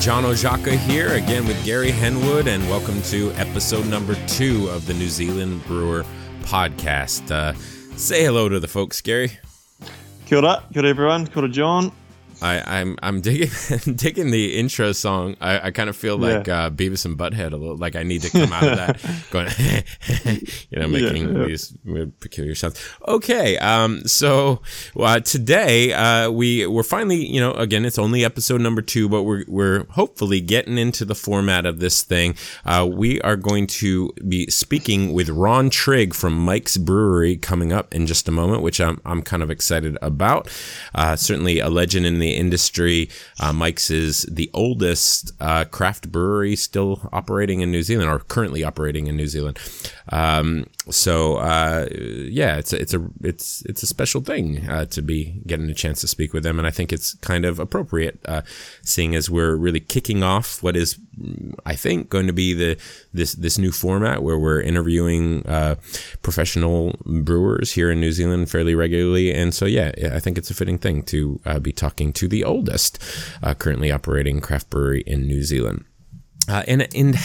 John O'Jaka here again with Gary Henwood, and welcome to episode number 2 of the New Zealand Brewer Podcast. Say hello to the folks, Gary. Kia ora everyone. Kia ora, John. I'm digging the intro song. I kind of feel like Beavis and Butthead a little. Like I need to come out of that going, you know, making these weird, peculiar sounds. Okay, so today we're finally, you know, again it's only episode number 2, but we're hopefully getting into the format of this thing. We are going to be speaking with Ron Trigg from Mike's Brewery coming up in just a moment, which I'm kind of excited about. Certainly a legend in the industry. Mike's is the oldest craft brewery still operating in New Zealand, or currently operating in New Zealand. So it's a special thing to be getting a chance to speak with them, and I think it's kind of appropriate, seeing as we're really kicking off what is, I think, going to be this new format where we're interviewing professional brewers here in New Zealand fairly regularly. And so I think it's a fitting thing to be talking to the oldest currently operating craft brewery in New Zealand. And in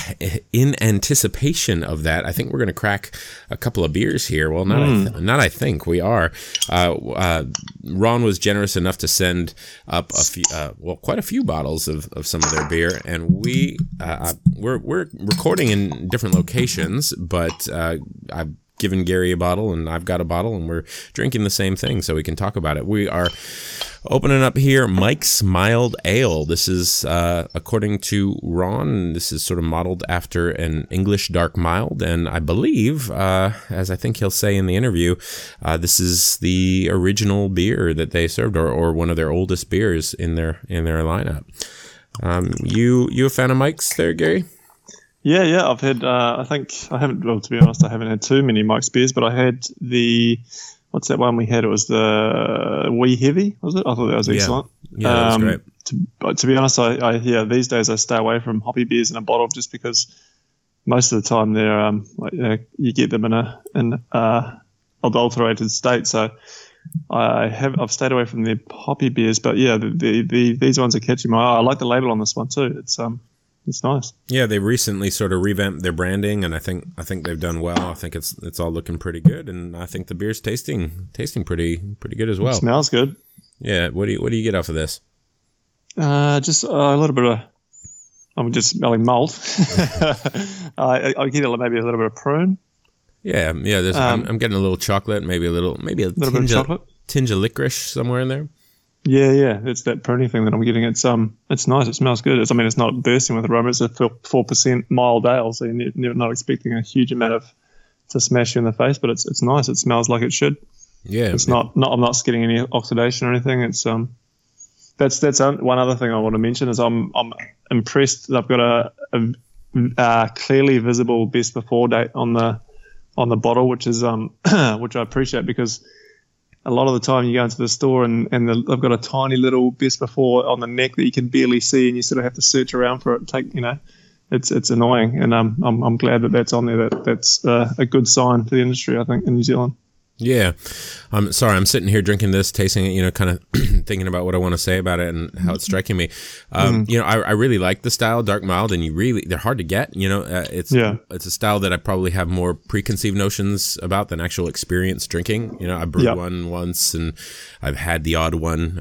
anticipation of that, I think we're going to crack a couple of beers here. Well, I think we are. Ron was generous enough to send up a few, quite a few bottles of some of their beer, and we're recording in different locations, but I've given Gary a bottle and I've got a bottle, and we're drinking the same thing so we can talk about it. We are opening up here Mike's Mild Ale. This is, according to Ron, this is sort of modeled after an English dark mild, and I believe, as I think he'll say in the interview, this is the original beer that they served, or one of their oldest beers in their lineup. You a fan of Mike's there, Gary? Yeah, I've had, to be honest, I haven't had too many Mike's beers, but I had what's that one we had? It was the Wee Heavy, was it? I thought that was excellent. Yeah, that was great. To be honest, I these days I stay away from hoppy beers in a bottle just because most of the time they're, you get them in an adulterated state, so I've stayed away from the hoppy beers, but yeah, these ones are catching my eye. I like the label on this one too. It's nice. Yeah, they recently sort of revamped their branding, and I think they've done well. I think it's all looking pretty good, and I think the beer's tasting pretty good as well. It smells good. Yeah. What do you get off of this? Just a little bit of. I'm just smelling malt. I get maybe a little bit of prune. Yeah. There's, I'm getting a little chocolate, maybe a tinge of licorice somewhere in there. Yeah, it's that pruny thing that I'm getting. It's nice. It smells good. It's not bursting with aroma. It's a 4% mild ale, so you're not expecting a huge amount to smash you in the face. But it's nice. It smells like it should. Yeah, I'm not getting any oxidation or anything. It's that's one other thing I want to mention is I'm impressed that I've got a clearly visible best before date on the bottle, which is which I appreciate, because a lot of the time you go into the store and they've got a tiny little best before on the neck that you can barely see, and you sort of have to search around for it. It's annoying, and I'm glad that that's on there. That's a good sign for the industry, I think, in New Zealand. Yeah, I'm sorry. I'm sitting here drinking this, tasting it, you know, kind of thinking about what I want to say about it and how it's striking me. You know, I really like the style, dark mild, and they're hard to get. You know, it's a style that I probably have more preconceived notions about than actual experience drinking. You know, I brewed one once, and I've had the odd one,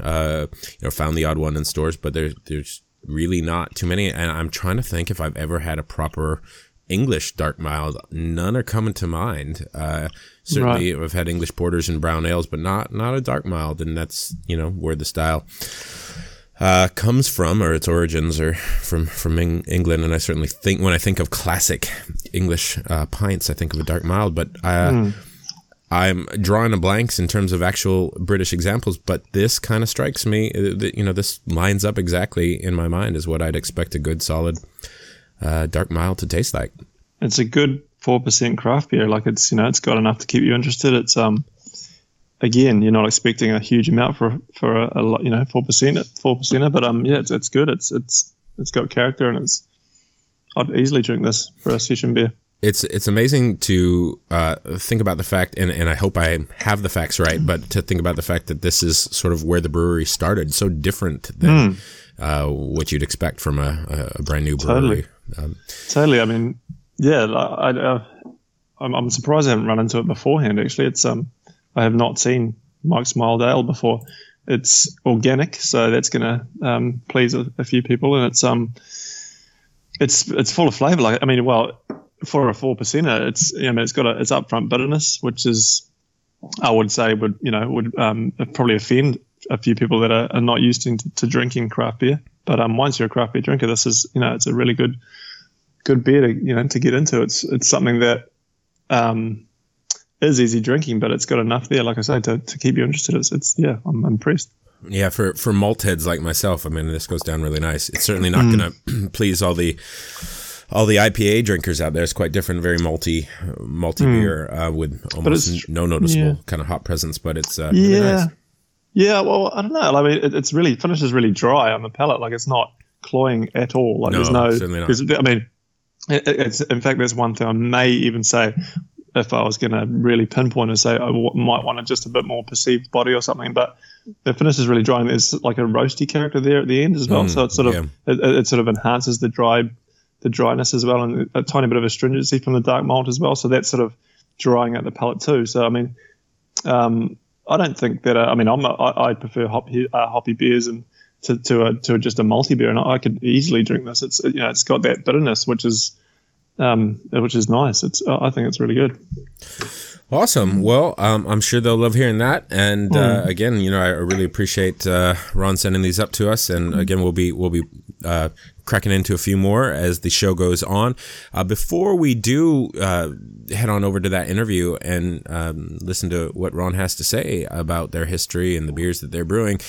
found the odd one in stores, but there's really not too many. And I'm trying to think if I've ever had a proper English dark mild. None are coming to mind. Certainly I've had English porters and brown ales, but not a dark mild, and that's, you know, where the style comes from, or its origins are from England. And I certainly think, when I think of classic English pints, I think of a dark mild, but I'm drawing the blanks in terms of actual British examples, but this kind of strikes me, you know, this lines up exactly in my mind as what I'd expect a good, solid dark mild to taste like. It's a good 4% craft beer. Like, it's, you know, it's got enough to keep you interested. It's again, you're not expecting a huge amount for a lot, you know, 4%, but it's good. It's got character, and I'd easily drink this for a session beer. It's amazing to think about the fact, and I hope I have the facts right, but to think about the fact that this is sort of where the brewery started, so different than what you'd expect from a brand new brewery. Totally. I mean, yeah, I'm surprised I haven't run into it beforehand. Actually, it's I have not seen Mike's Mild Ale before. It's organic, so that's going to please a few people, and it's full of flavour. Like, I mean, well, for a 4%er, it's got its upfront bitterness, which is, I would say, would probably offend a few people that are not used to drinking craft beer. But once you're a craft beer drinker, this is, it's a really good beer to get into. It's something that is easy drinking, but it's got enough there, like I say, to keep you interested. It's I'm impressed. Yeah, for malt heads like myself, I mean, this goes down really nice. It's certainly not going to please all the IPA drinkers out there. It's quite different, very malty beer with almost no noticeable kind of hop presence, but it's really nice. Yeah, well, I don't know. I mean, it's really, finishes really dry on the palate. Like, it's not cloying at all. Like, certainly not. I mean, it's, in fact, there's one thing I may even say, if I was going to really pinpoint and say I might want just a bit more perceived body or something, but the finish is really dry, and there's like a roasty character there at the end as well. So it sort of enhances the dryness as well, and a tiny bit of astringency from the dark malt as well. So that's sort of drying out the palate too. So I mean, I don't think that I prefer hoppy beers and to just a malty beer, and I could easily drink this. It's it's got that bitterness, which is nice. I think it's really good. Awesome. Well, I'm sure they'll love hearing that. And again, I really appreciate Ron sending these up to us. And again, we'll be cracking into a few more as the show goes on. Before we do head on over to that interview and listen to what Ron has to say about their history and the beers that they're brewing,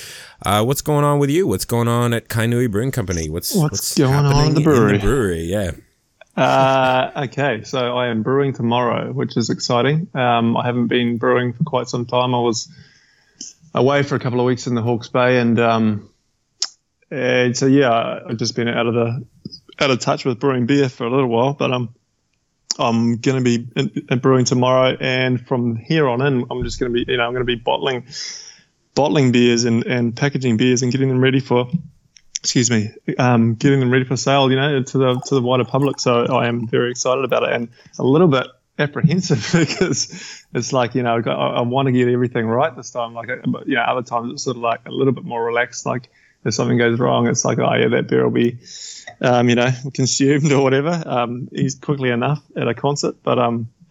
what's going on with you? What's going on at Kainui Brewing Company? What's going on in the brewery? Yeah. Okay, so I am brewing tomorrow, which is exciting. I haven't been brewing for quite some time. I was away for a couple of weeks in the Hawke's Bay, and so I've just been out of touch with brewing beer for a little while. But I'm going to be brewing tomorrow, and from here on in, I'm just going to be bottling beers and packaging beers and getting them ready for. Excuse me, getting them ready for sale, to the wider public. So I am very excited about it, and a little bit apprehensive because it's like, I want to get everything right this time. Like, other times it's sort of like a little bit more relaxed. Like, if something goes wrong, it's like, oh yeah, that beer will be, consumed or whatever, quickly enough at a concert. But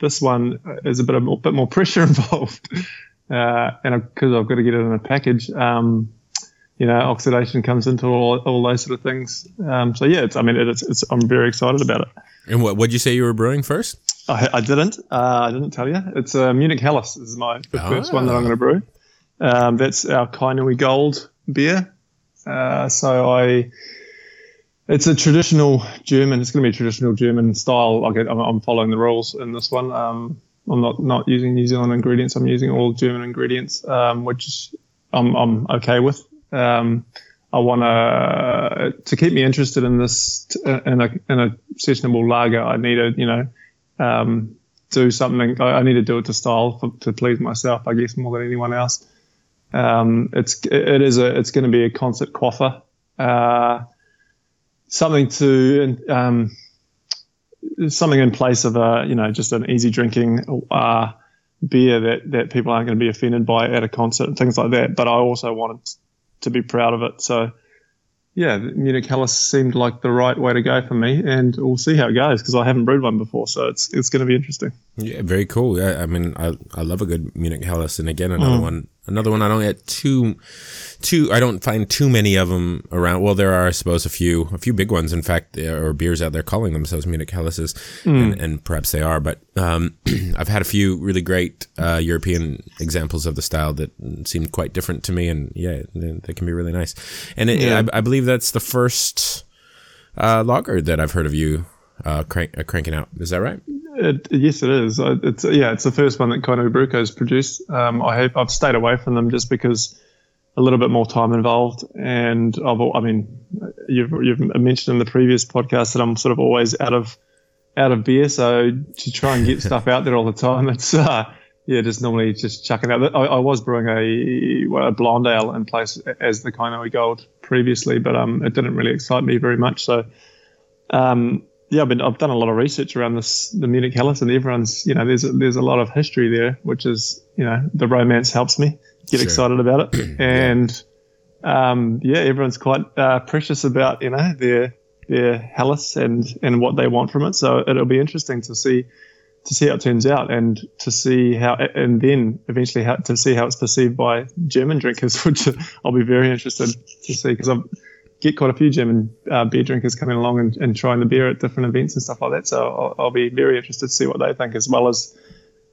this one is a bit more pressure involved, and because I've got to get it in a package. Oxidation comes into all those sort of things. So yeah, I'm very excited about it. And what did you say you were brewing first? I didn't. I didn't tell you. It's Munich Helles is the first one that I'm going to brew. That's our Kainui Gold beer. It's a traditional German. It's going to be a traditional German style. I'm following the rules in this one. I'm not using New Zealand ingredients. I'm using all German ingredients, which I'm okay with. I want to keep me interested in this in a sessionable lager. I need to do something. I need to do it to style to please myself, I guess, more than anyone else. It's going to be a concert quaffer, something in place of just an easy drinking beer that people aren't going to be offended by at a concert and things like that. But I also wanted to be proud of it. So yeah, Munich Helles seemed like the right way to go for me, and we'll see how it goes because I haven't brewed one before, so it's going to be interesting. Yeah, very cool. Yeah, I mean, I love a good Munich Helles, and again, another one I don't get too I don't find too many of them around. Well, there are, I suppose, a few big ones, in fact, or beers out there calling themselves Munich Helleses, and perhaps they are, but I've had a few really great European examples of the style that seemed quite different to me, and yeah, they can be really nice. And I believe that's the first lager that I've heard of you cranking out. Is that right? Yes, it is. It's the first one that Kainui Brew Co's produced. I've stayed away from them just because a little bit more time involved, and you've mentioned in the previous podcast that I'm sort of always out of beer, so to try and get stuff out there all the time, it's yeah, just normally just chucking out. I was brewing a blonde ale in place as the Kainui Gold previously, but it didn't really excite me very much. So, I've done a lot of research around the Munich Helles, and everyone's, there's a lot of history there, which is, the romance helps me get excited about it. And everyone's quite precious about, their Helles and what they want from it. So it'll be interesting to see how it turns out, and to see how, and then eventually to see how it's perceived by German drinkers, which I'll be very interested to see, because I get quite a few German beer drinkers coming along and trying the beer at different events and stuff like that. So I'll be very interested to see what they think, as well as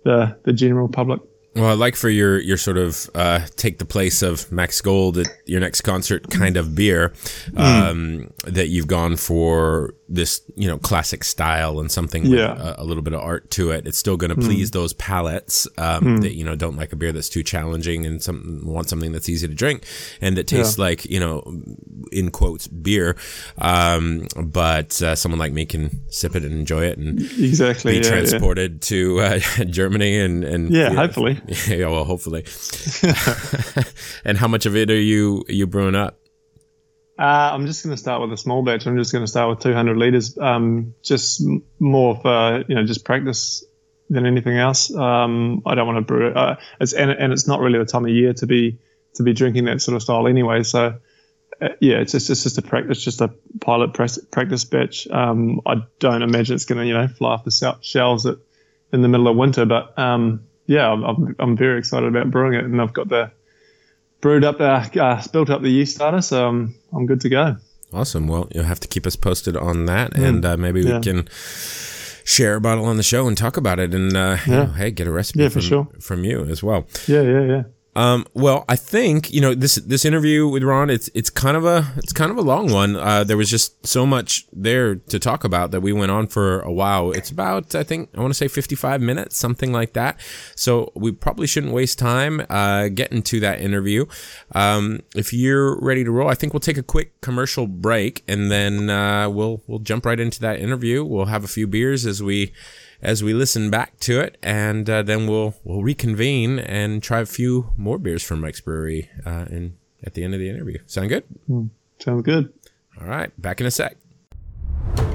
the general public. Well, I'd like for your sort of take the place of Max Gold at your next concert kind of beer that you've gone for this, classic style and something with a little bit of art to it. It's still going to please those palates that, don't like a beer that's too challenging and want something that's easy to drink and that tastes like, in quotes, beer. But someone like me can sip it and enjoy it and be transported to Germany and hopefully. Yeah, well, hopefully. And how much of it are you brewing up? I'm just going to start with a small batch. I'm just going to start with 200 litres, just more for, just practice than anything else. I don't want to brew it. It's not really the time of year to be drinking that sort of style anyway. So, it's just a practice, just a pilot practice batch. I don't imagine it's going to, fly off the shelves in the middle of winter, but I'm very excited about brewing it, and I've got the brewed up, built up the yeast starter, so I'm good to go. Awesome. Well, you'll have to keep us posted on that, and maybe we can share a bottle on the show and talk about it, and get a recipe from you as well. Yeah. Well, I think this interview with Ron. It's kind of a long one. There was just so much there to talk about that we went on for a while. It's about 55 minutes, something like that. So we probably shouldn't waste time getting to that interview. If you're ready to roll, I think we'll take a quick commercial break, and then we'll jump right into that interview. We'll have a few beers as we listen back to it, and then we'll reconvene and try a few more beers from Mike's Brewery at the end of the interview. Sound good? Sounds good. All right, back in a sec.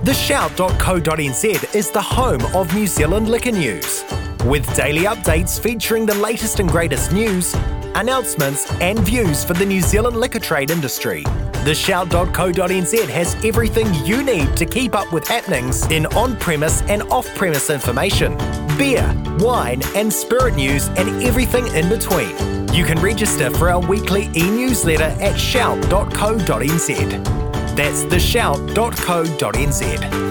TheShout.co.nz is the home of New Zealand Liquor News, with daily updates featuring the latest and greatest news, announcements and views for the New Zealand liquor trade industry. TheShout.co.nz has everything you need to keep up with happenings in on-premise and off-premise information, beer, wine and spirit news, and everything in between. You can register for our weekly e-newsletter at shout.co.nz. That's theshout.co.nz.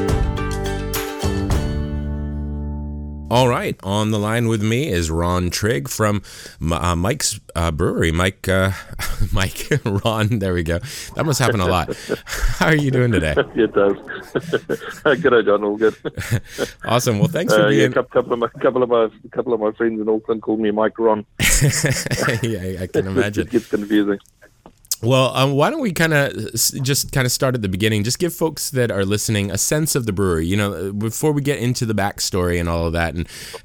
All right, on the line with me is Ron Trigg from Mike's Brewery. Mike, Ron, there we go. That must happen a lot. How are you doing today? It does. G'day, John. All good. Awesome. Well, thanks for being. A couple of my friends in Auckland called me Mike Ron. Yeah, I can imagine. It gets confusing. Well, why don't we kind of start at the beginning? Just give folks that are listening a sense of the brewery, before we get into the backstory and all of that,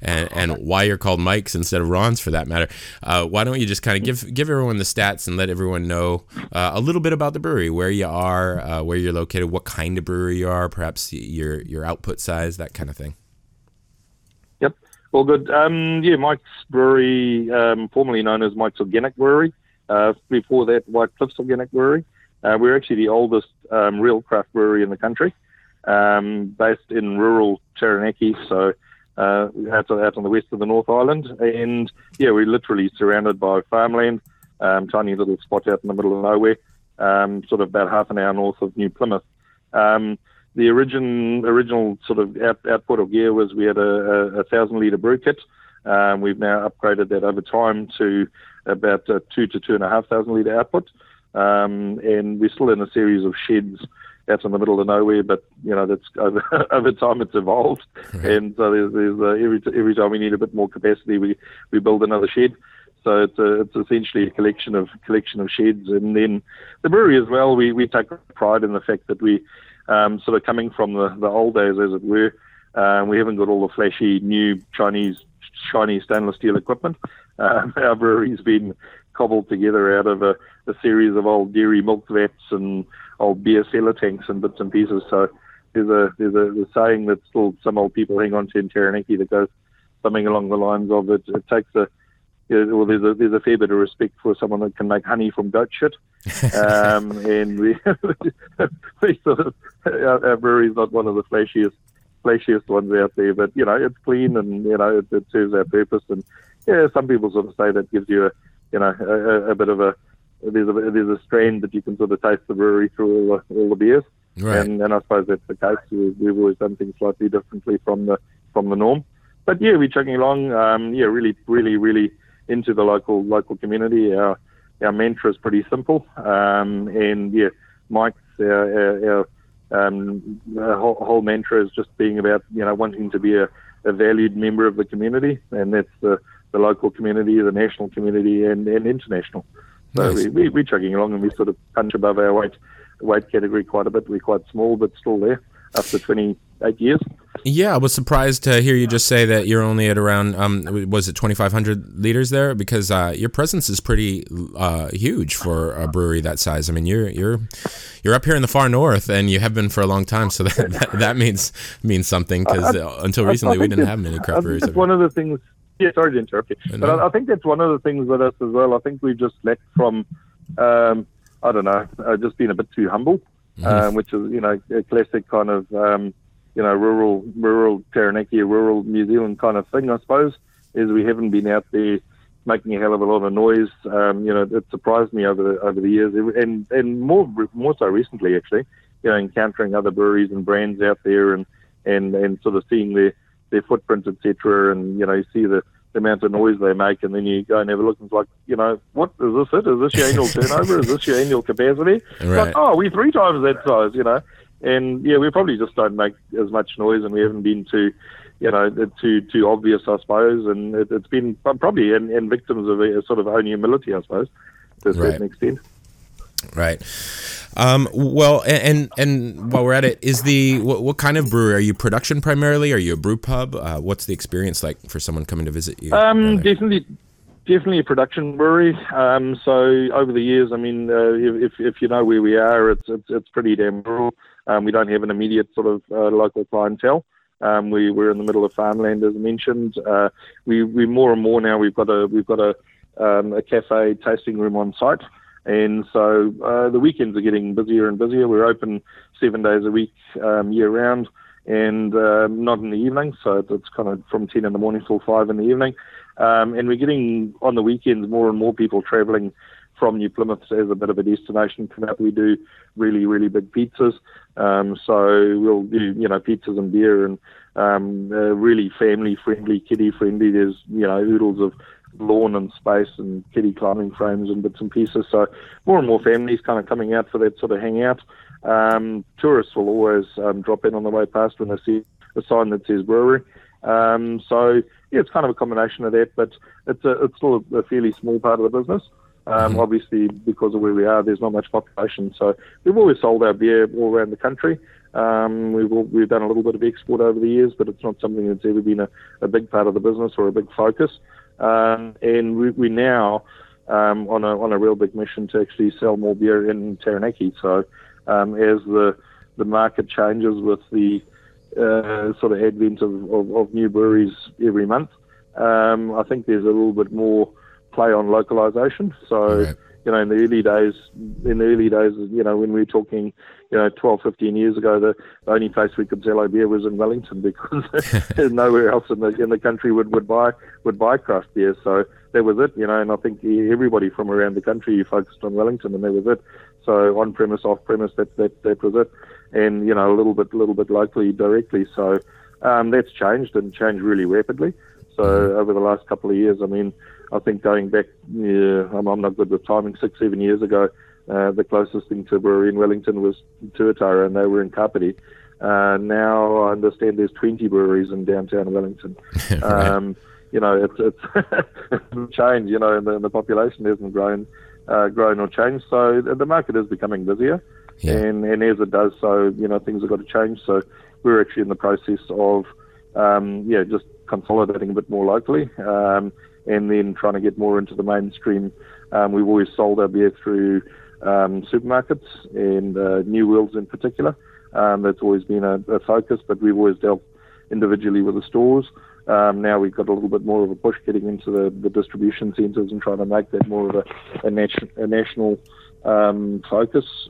and why you're called Mike's instead of Ron's, for that matter. Why don't you just kind of give everyone the stats and let everyone know a little bit about the brewery, where you are, where you're located, what kind of brewery you are, perhaps your output size, that kind of thing. Yep, all good. Mike's Brewery, formerly known as Mike's Organic Brewery. Before that, White Cliffs Organic Brewery. We're actually the oldest real craft brewery in the country, based in rural Taranaki, so out on the west of the North Island. And, we're literally surrounded by farmland, tiny little spot out in the middle of nowhere, sort of about half an hour north of New Plymouth. The original sort of output of gear was we had a 1,000-litre brew kit. We've now upgraded that over time to about 2,000 to 2,500 litre output. And we're still in a series of sheds out in the middle of nowhere, but, that's over time it's evolved. And so there's every time we need a bit more capacity, we build another shed. So it's essentially a collection of sheds. And then the brewery as well, we take pride in the fact that we sort of coming from the old days, as it were. We haven't got all the flashy new Chinese shiny stainless steel equipment. Our brewery's been cobbled together out of a series of old dairy milk vats and old beer cellar tanks and bits and pieces. So there's a saying that still some old people hang on to in Taranaki that goes something along the lines of it takes a there's a fair bit of respect for someone that can make honey from goat shit, and we sort of, our brewery's not one of the flashiest ones out there, but you know it's clean and you know it serves our purpose. And yeah, some people sort of say that gives you a bit of a there's a strand that you can sort of taste the brewery through all the beers, right. And I suppose that's the case. We've always done things slightly differently from the norm, but yeah, we're chugging along. Really into the local community. Our mantra is pretty simple, and yeah, Mike's our whole mantra is just being about wanting to be a valued member of the community, and that's the local community, the national community, and international. So nice. We're chugging along, and we sort of punch above our weight category quite a bit. We're quite small, but still there after 28 years. Yeah, I was surprised to hear you just say that you're only at around, was it 2,500 liters there? Because your presence is pretty huge for a brewery that size. I mean, you're up here in the far north, and you have been for a long time, so that means something, because until recently we didn't have many craft breweries. That's one of the things, yeah, sorry to interrupt you, but I think that's one of the things with us as well. I think we've just lacked from, just being a bit too humble, which is, a classic kind of... rural Taranaki, rural New Zealand kind of thing, I suppose, is we haven't been out there making a hell of a lot of noise. It surprised me over the years, and more so recently, actually, encountering other breweries and brands out there, and sort of seeing their footprint, etc. And you see the amount of noise they make, and then you go and have a look, and it's like, what is this? It is this your annual turnover? Is this your annual capacity? Right. Like, oh, we're three times that size, And yeah, we probably just don't make as much noise, and we haven't been too obvious, I suppose. And it's been probably and victims of a sort of own humility, I suppose, to a certain extent. Right. Well, and while we're at it, is what kind of brewery are you? Production primarily? Are you a brew pub? What's the experience like for someone coming to visit you? Definitely a production brewery. So over the years, I mean, if you know where we are, it's pretty damn rural. We don't have an immediate sort of local clientele. We're in the middle of farmland, as mentioned. We more and more now we've got a cafe tasting room on site, and so the weekends are getting busier and busier. We're open 7 days a week, year round, and not in the evening. So it's kind of from 10 in the morning till 5 in the evening. And we're getting, on the weekends, more and more people travelling from New Plymouth as a bit of a destination. We do really, really big pizzas. So we'll do, pizzas and beer, and really family-friendly, kiddie-friendly. There's, oodles of lawn and space and kiddie climbing frames and bits and pieces. So more and more families kind of coming out for that sort of hangout. Tourists will always drop in on the way past when they see a sign that says brewery. So yeah, it's kind of a combination of that, but it's still a fairly small part of the business. Obviously, because of where we are, there's not much population. So we've always sold our beer all around the country. We've done a little bit of export over the years, but it's not something that's ever been a big part of the business or a big focus. And we now on a real big mission to actually sell more beer in Taranaki. So as the market changes with the sort of advent of new breweries every month, I think there's a little bit more play on localization. So, in the early days, when we were talking, 12, 15 years ago, the only place we could sell our beer was in Wellington, because nowhere else in the country would buy craft beer. So that was it, and I think everybody from around the country focused on Wellington, and that was it. So on premise, off premise, that was it. And, a little bit locally, directly. So that's changed, and changed really rapidly. So over the last couple of years, I mean, I think going back, I'm not good with timing, 6-7 years ago, the closest thing to a brewery in Wellington was Tuatara, and they were in Kapiti. Now I understand there's 20 breweries in downtown Wellington. Right. It's changed, and the population hasn't grown or changed. So the market is becoming busier. Yeah. And as it does so, things have got to change. So we're actually in the process of, just consolidating a bit more locally, and then trying to get more into the mainstream. We've always sold our beer through supermarkets and New Worlds in particular. That's always been a focus, but we've always dealt individually with the stores. Now we've got a little bit more of a push getting into the distribution centres and trying to make that more of a national focus.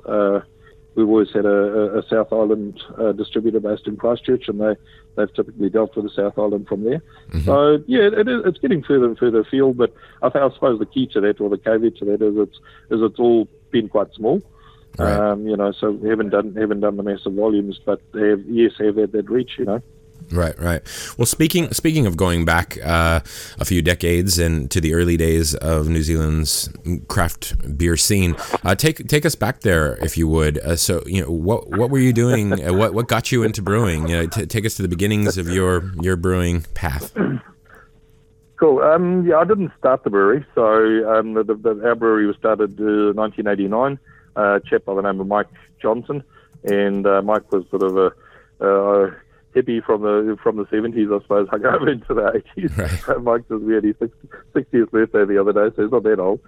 We've always had a South Island distributor based in Christchurch, and they've typically dealt with the South Island from there. Mm-hmm. So, yeah, it's getting further and further afield, but I suppose the key to that, or the caveat to that, is it's all been quite small. Right. You know, so we haven't done the massive volumes, but have had that reach, you know. Right. Well, speaking of going back a few decades and to the early days of New Zealand's craft beer scene, take us back there if you would. So, you know, what were you doing? What got you into brewing? You know, take us to the beginnings of your brewing path. Cool. I didn't start the brewery. So our brewery was started in 1989. A chap by the name of Mike Johnson, and Mike was sort of a hippie from the 70s, I suppose, hung over into the 80s. Right. Mike just, we had his 60th birthday the other day, so he's not that old.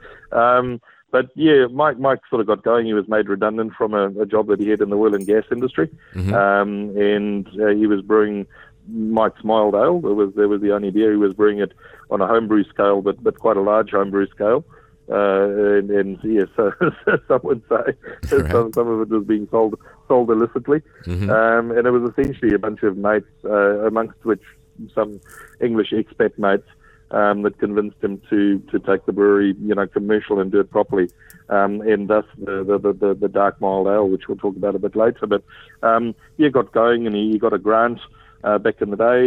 But yeah, Mike sort of got going. He was made redundant from a job that he had in the oil and gas industry, mm-hmm. and he was brewing Mike's mild ale. There was the only beer he was brewing it on a homebrew scale, but quite a large homebrew scale. So some would say some of it was being sold illicitly, mm-hmm. And it was essentially a bunch of mates, amongst which some English expat mates, that convinced him to take the brewery, you know, commercial and do it properly, and thus the dark mild ale, which we'll talk about a bit later. But he got going, and he got a grant back in the day,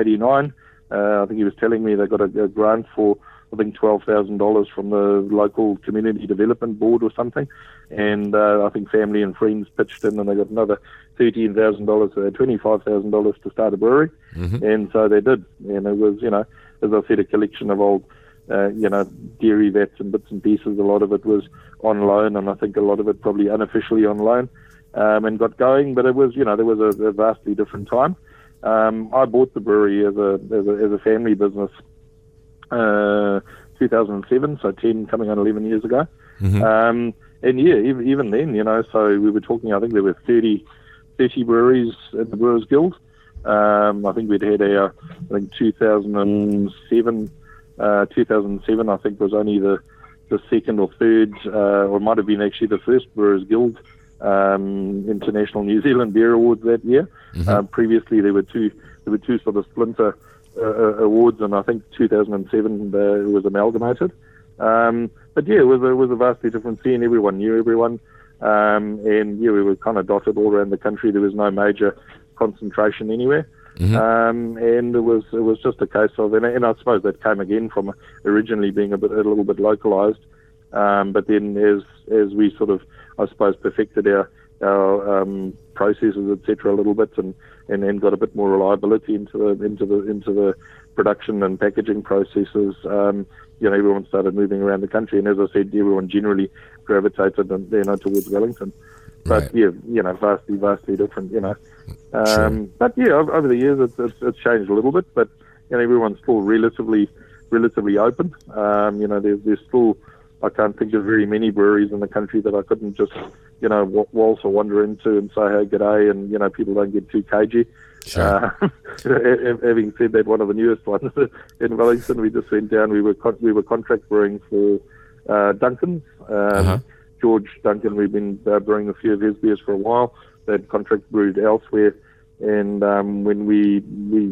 89. I think he was telling me they got a grant for, I think, $12,000 from the local community development board or something, and I think family and friends pitched in, and they got another $13,000, so they had $25,000 to start a brewery, mm-hmm. and so they did. And it was, you know, as I said, a collection of old, you know, dairy vats and bits and pieces. A lot of it was on loan, and I think a lot of it probably unofficially on loan, and got going. But it was, you know, there was a vastly different time. I bought the brewery as a family business. 2007, so 10 coming on 11 years ago, mm-hmm. And yeah, even then, you know, so we were talking, I think there were 30 breweries at the Brewers Guild. I think we'd had our, 2007 I think was only the second or third, or might have been actually the first Brewers Guild International New Zealand Beer Awards that year. Mm-hmm. Previously there were two sort of splinter awards, and I think 2007 it was amalgamated. But yeah, it was a vastly different scene. Everyone knew everyone, and yeah, we were kind of dotted all around the country. There was no major concentration anywhere, mm-hmm. And it was just a case of, and I suppose that came again from originally being a little bit localized, but then as we sort of, I suppose, perfected our processes, etc., a little bit, and then got a bit more reliability into the production and packaging processes. You know, everyone started moving around the country, and as I said, everyone generally gravitated, you know, towards Wellington. But right. Yeah, you know, vastly different, you know. Sure. But yeah, over the years, it's changed a little bit, but you know, everyone's still relatively open. You know, there's still, I can't think of very many breweries in the country that I couldn't just, you know, waltz or wander into and say, hey, g'day, and, you know, people don't get too cagey. Sure. Having said that, one of the newest ones in Wellington, we just went down, we were contract brewing for Duncan's. Uh-huh. George Duncan, we've been brewing a few of his beers for a while. They'd contract brewed elsewhere, and when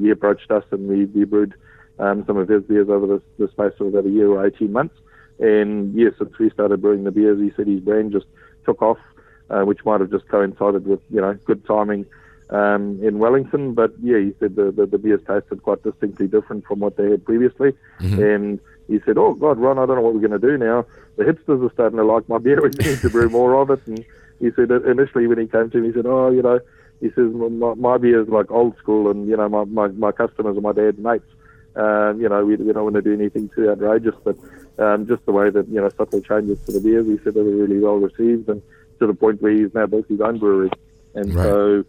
he approached us, and we brewed some of his beers over the space of about a year or 18 months. And yes, since we started brewing the beers, he said his brand just took off, which might have just coincided with, you know, good timing in Wellington. But yeah, he said the beers tasted quite distinctly different from what they had previously. Mm-hmm. And he said, oh, God, Ron, I don't know what we're going to do now. The hipsters are starting to like my beer. We need to brew more of it. And he said initially when he came to me, he said, oh, you know, he says, my beer is like old school, and, you know, my customers are my dad's mates. You know, we don't want to do anything too outrageous, but just the way that, you know, subtle changes to the beers, he said they were really well received, and to the point where he's now built his own brewery. And right. So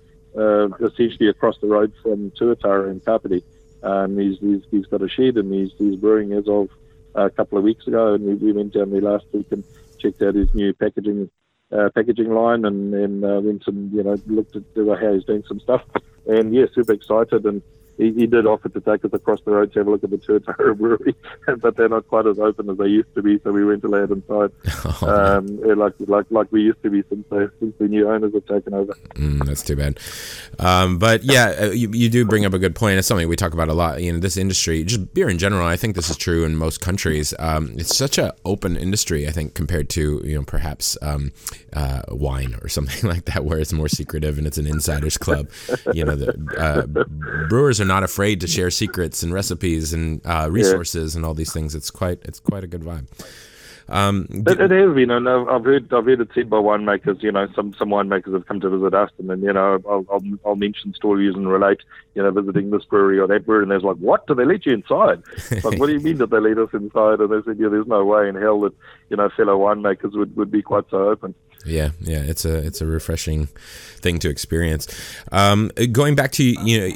essentially across the road from Tuatara in Kapiti, He's got a shed and he's brewing as of a couple of weeks ago, and we went down there last week and checked out his new packaging line, and went and looked at how he's doing some stuff. And yeah, super excited, and he did offer to take us across the road to have a look at the Tuatara brewery, but they're not quite as open as they used to be, so we went to lay it inside, like we used to be since the new owners have taken over. That's too bad. But yeah, you do bring up a good point. It's something we talk about a lot. This industry, just beer in general, I think this is true in most countries. It's such an open industry, I think, compared to perhaps wine or something like that, where it's more secretive and it's an insider's club. The brewers are not afraid to share secrets and recipes and resources and all these things. It's quite a good vibe. It has been, and I've heard it said by winemakers. Some winemakers have come to visit us, and then I'll mention stories and relate visiting this brewery or that brewery, and they're like, "What? Do they let you inside?" It's like, what do you mean that they let us inside? And they said, "Yeah, there's no way in hell that fellow winemakers would be quite so open." Yeah, it's a refreshing thing to experience. Going back to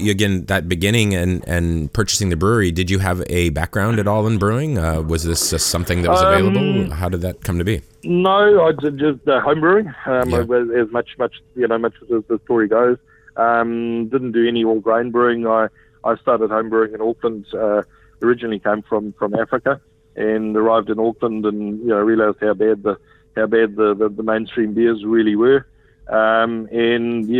again that beginning and purchasing the brewery, did you have a background at all in brewing? Was this just something that was available? How did that come to be? No, I did just home brewing. As much as the story goes, didn't do any all grain brewing. I started home brewing in Auckland. Originally came from Africa and arrived in Auckland, and realised how bad the mainstream beers really were. And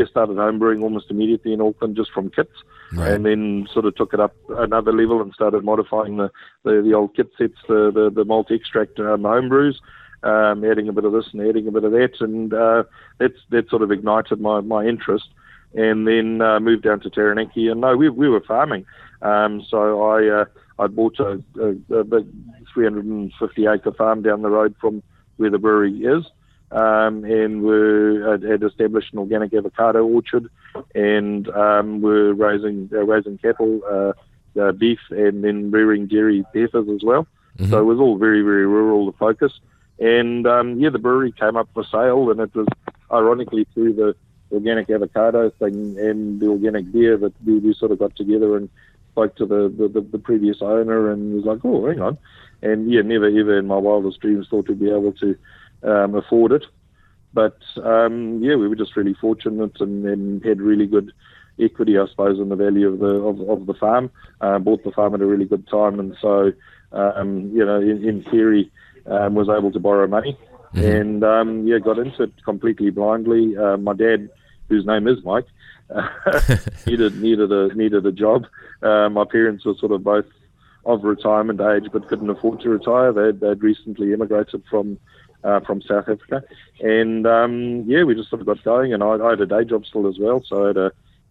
started home brewing almost immediately in Auckland just from kits. Right. And then sort of took it up another level and started modifying the old kit sets, the malt extract home brews, adding a bit of this and adding a bit of that. And that sort of ignited my interest. And then moved down to Taranaki. And no, we were farming. So I bought a big 350-acre farm down the road from where the brewery is, and had established an organic avocado orchard, and were raising cattle, beef, and then rearing dairy heifers as well. Mm-hmm. So it was all very, very rural, the focus. And the brewery came up for sale, and it was ironically through the organic avocado thing and the organic beer that we sort of got together and spoke to the previous owner, and was like, "Oh, hang on." And never ever in my wildest dreams thought we'd be able to afford it. But we were just really fortunate and had really good equity, I suppose, in the value of the farm. Bought the farm at a really good time, and so in theory, was able to borrow money, and got into it completely blindly. My dad, whose name is Mike, needed a job. My parents were sort of both of retirement age, but couldn't afford to retire. They'd recently immigrated from South Africa, and we just sort of got going. And I had a day job still as well, so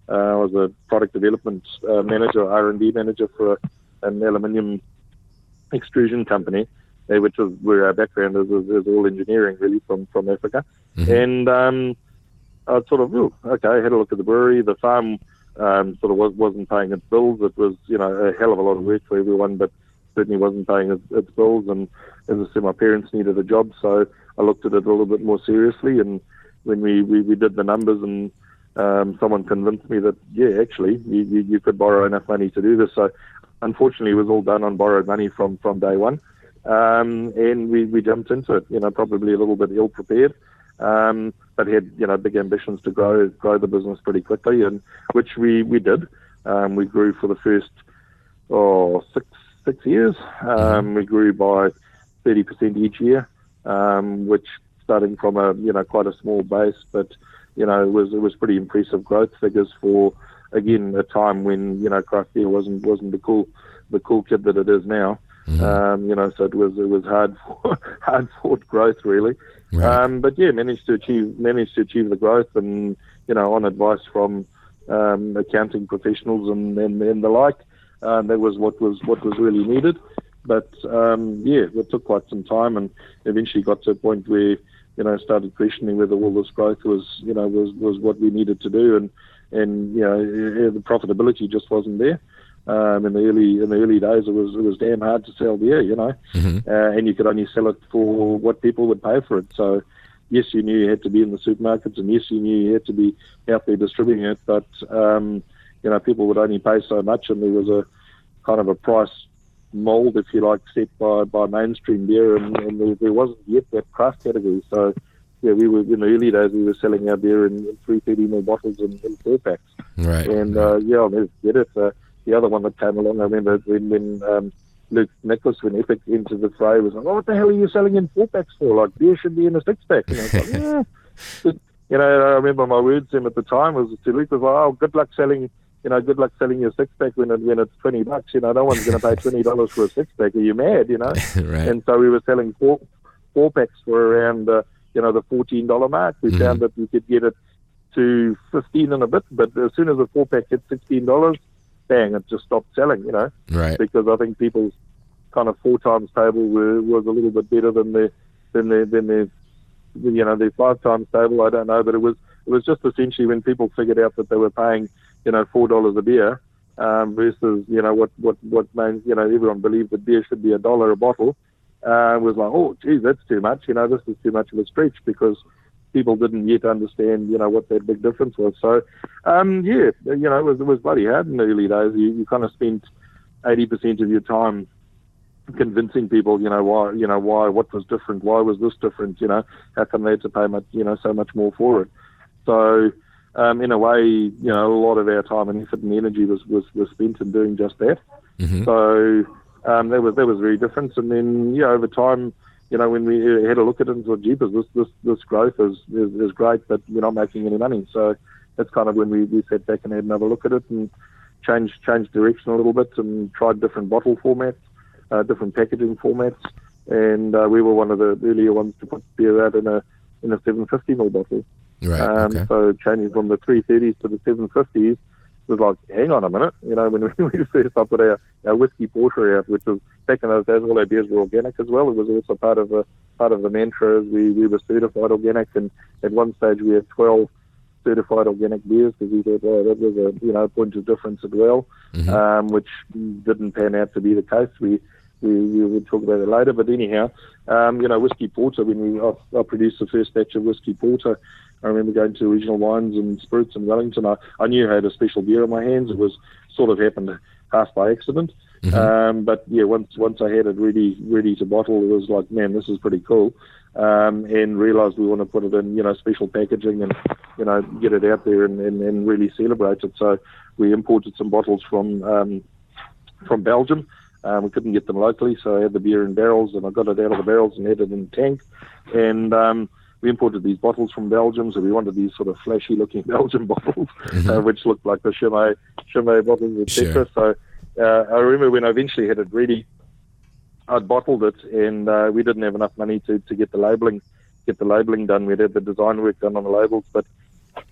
I was a product development manager, R&D manager for an aluminium extrusion company, which is where our background is all engineering really from Africa. Mm-hmm. And I sort of had a look at the brewery, the farm. Sort of wasn't paying its bills. It was, a hell of a lot of work for everyone, but certainly wasn't paying its bills. And as I said, my parents needed a job, so I looked at it a little bit more seriously. And when we did the numbers, and someone convinced me that, actually, you could borrow enough money to do this. So unfortunately, it was all done on borrowed money from day one. And we jumped into it, probably a little bit ill-prepared. But had big ambitions to grow the business pretty quickly, and which we did. We grew for the first six years. We grew by 30% each year, which starting from a quite a small base, but it was pretty impressive growth figures for again a time when craft beer wasn't the cool kid that it is now. Mm-hmm. So it was hard fought growth really. Right. Managed to achieve the growth, and on advice from accounting professionals and the like, that was what was really needed. But it took quite some time, and eventually got to a point where I started questioning whether all this growth was what we needed to do, and the profitability just wasn't there. In the early days, it was damn hard to sell beer, mm-hmm. And you could only sell it for what people would pay for it. So, yes, you knew you had to be in the supermarkets, and yes, you knew you had to be out there distributing it. But people would only pay so much, and there was a kind of a price mold, if you like, set by mainstream beer, and there wasn't yet that craft category. So yeah, we were, in the early days, we were selling our beer in 330ml bottles and 4-packs. Right. And yeah, I'll never forget it. The other one that came along, I remember when Luke Nicholas, when Epic entered the fray, was like, "Oh, what the hell are you selling in 4-packs for? Like, beer should be in a 6-pack." And I was like, yeah. You know, I remember my words to him at the time was to Luke, was like, "Oh, good luck selling your 6-pack when it's $20. You know, no one's going to pay $20 for a 6-pack. Are you mad? You know?" Right. And so we were selling four packs for around the $14 mark. We found that we could get it to $15 and a bit, but as soon as a 4-pack hit $16, bang, it just stopped selling. You know, right? Because I think people's kind of 4x table was a little bit better than their their 5x table. I don't know, but it was just essentially when people figured out that they were paying $4 a beer versus what means everyone believed that beer should be $1 a bottle. Was like, oh geez, that's too much. This is too much of a stretch, because people didn't yet understand what that big difference was. So it was bloody hard in the early days. You kind of spent 80% of your time convincing people why, what was different, why was this different, how come they had to pay much, so much more for it. So in a way, a lot of our time and effort and energy was spent in doing just that. Mm-hmm. So that was very different. And then over time, when we had a look at it and thought, jeepers, this growth is great, but we're not making any money. So that's kind of when we sat back and had another look at it and changed direction a little bit and tried different bottle formats, different packaging formats, and we were one of the earlier ones to put beer out in a 750ml bottle. Right, okay. So changing from the 330s to the 750s was like, hang on a minute, when we first put our Whiskey Porter out, which was back in those days, all our beers were organic as well. It was also part of the mantra. We were certified organic, and at one stage we had 12 certified organic beers, because we thought, that was a point of difference as well, which didn't pan out to be the case. We will talk about it later, but anyhow, Whiskey Porter, when I produced the first batch of Whiskey Porter, I remember going to Regional Wines and Spirits in Wellington. I knew I had a special beer in my hands. It was sort of happened half by accident. Mm-hmm. But yeah, once I had it ready to bottle, it was like, man, this is pretty cool. And realised we want to put it in, special packaging and, get it out there and really celebrate it. So we imported some bottles from Belgium. We couldn't get them locally, so I had the beer in barrels, and I got it out of the barrels and had it in the tank. And we imported these bottles from Belgium, so we wanted these sort of flashy-looking Belgian bottles, which looked like the Chimay bottles, etc. Sure. So I remember when I eventually had it ready, I'd bottled it, and we didn't have enough money to get the labelling done. We'd had the design work done on the labels, but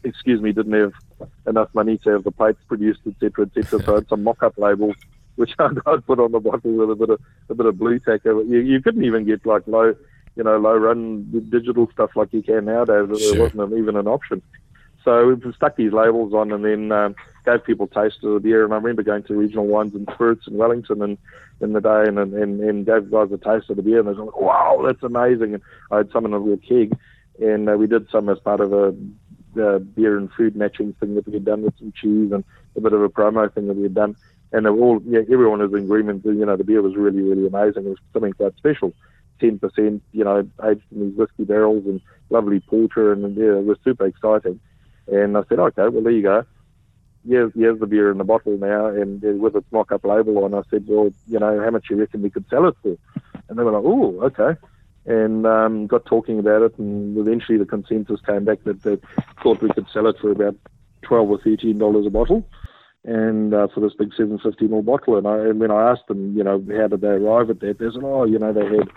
didn't have enough money to have the plates produced, etc., etc. So I had some mock-up labels, which I'd put on the bottle with a bit of blue tack. You couldn't even get like low run digital stuff like you can nowadays. Sure. It wasn't even an option. So we stuck these labels on, and then gave people taste of the beer. And I remember going to Regional Wines and Spirits in Wellington in the day, and gave guys a taste of the beer, and they were like, "Wow, that's amazing!" And I had some in a little keg, and we did some as part of a beer and food matching thing that we had done with some cheese and a bit of a promo thing that we had done. And everyone was in agreement. The beer was really, really amazing. It was something quite special. 10%, aged in these whiskey barrels and lovely porter, and it was super exciting. And I said, okay, well, there you go. Here's the beer in the bottle now, and with its mock-up label on. I said, well, how much you reckon we could sell it for? And they were like, oh, okay. And got talking about it, and eventually the consensus came back that they thought we could sell it for about $12 or $13 a bottle. And for this big 750ml bottle, and when I asked them, how did they arrive at that, they said, they had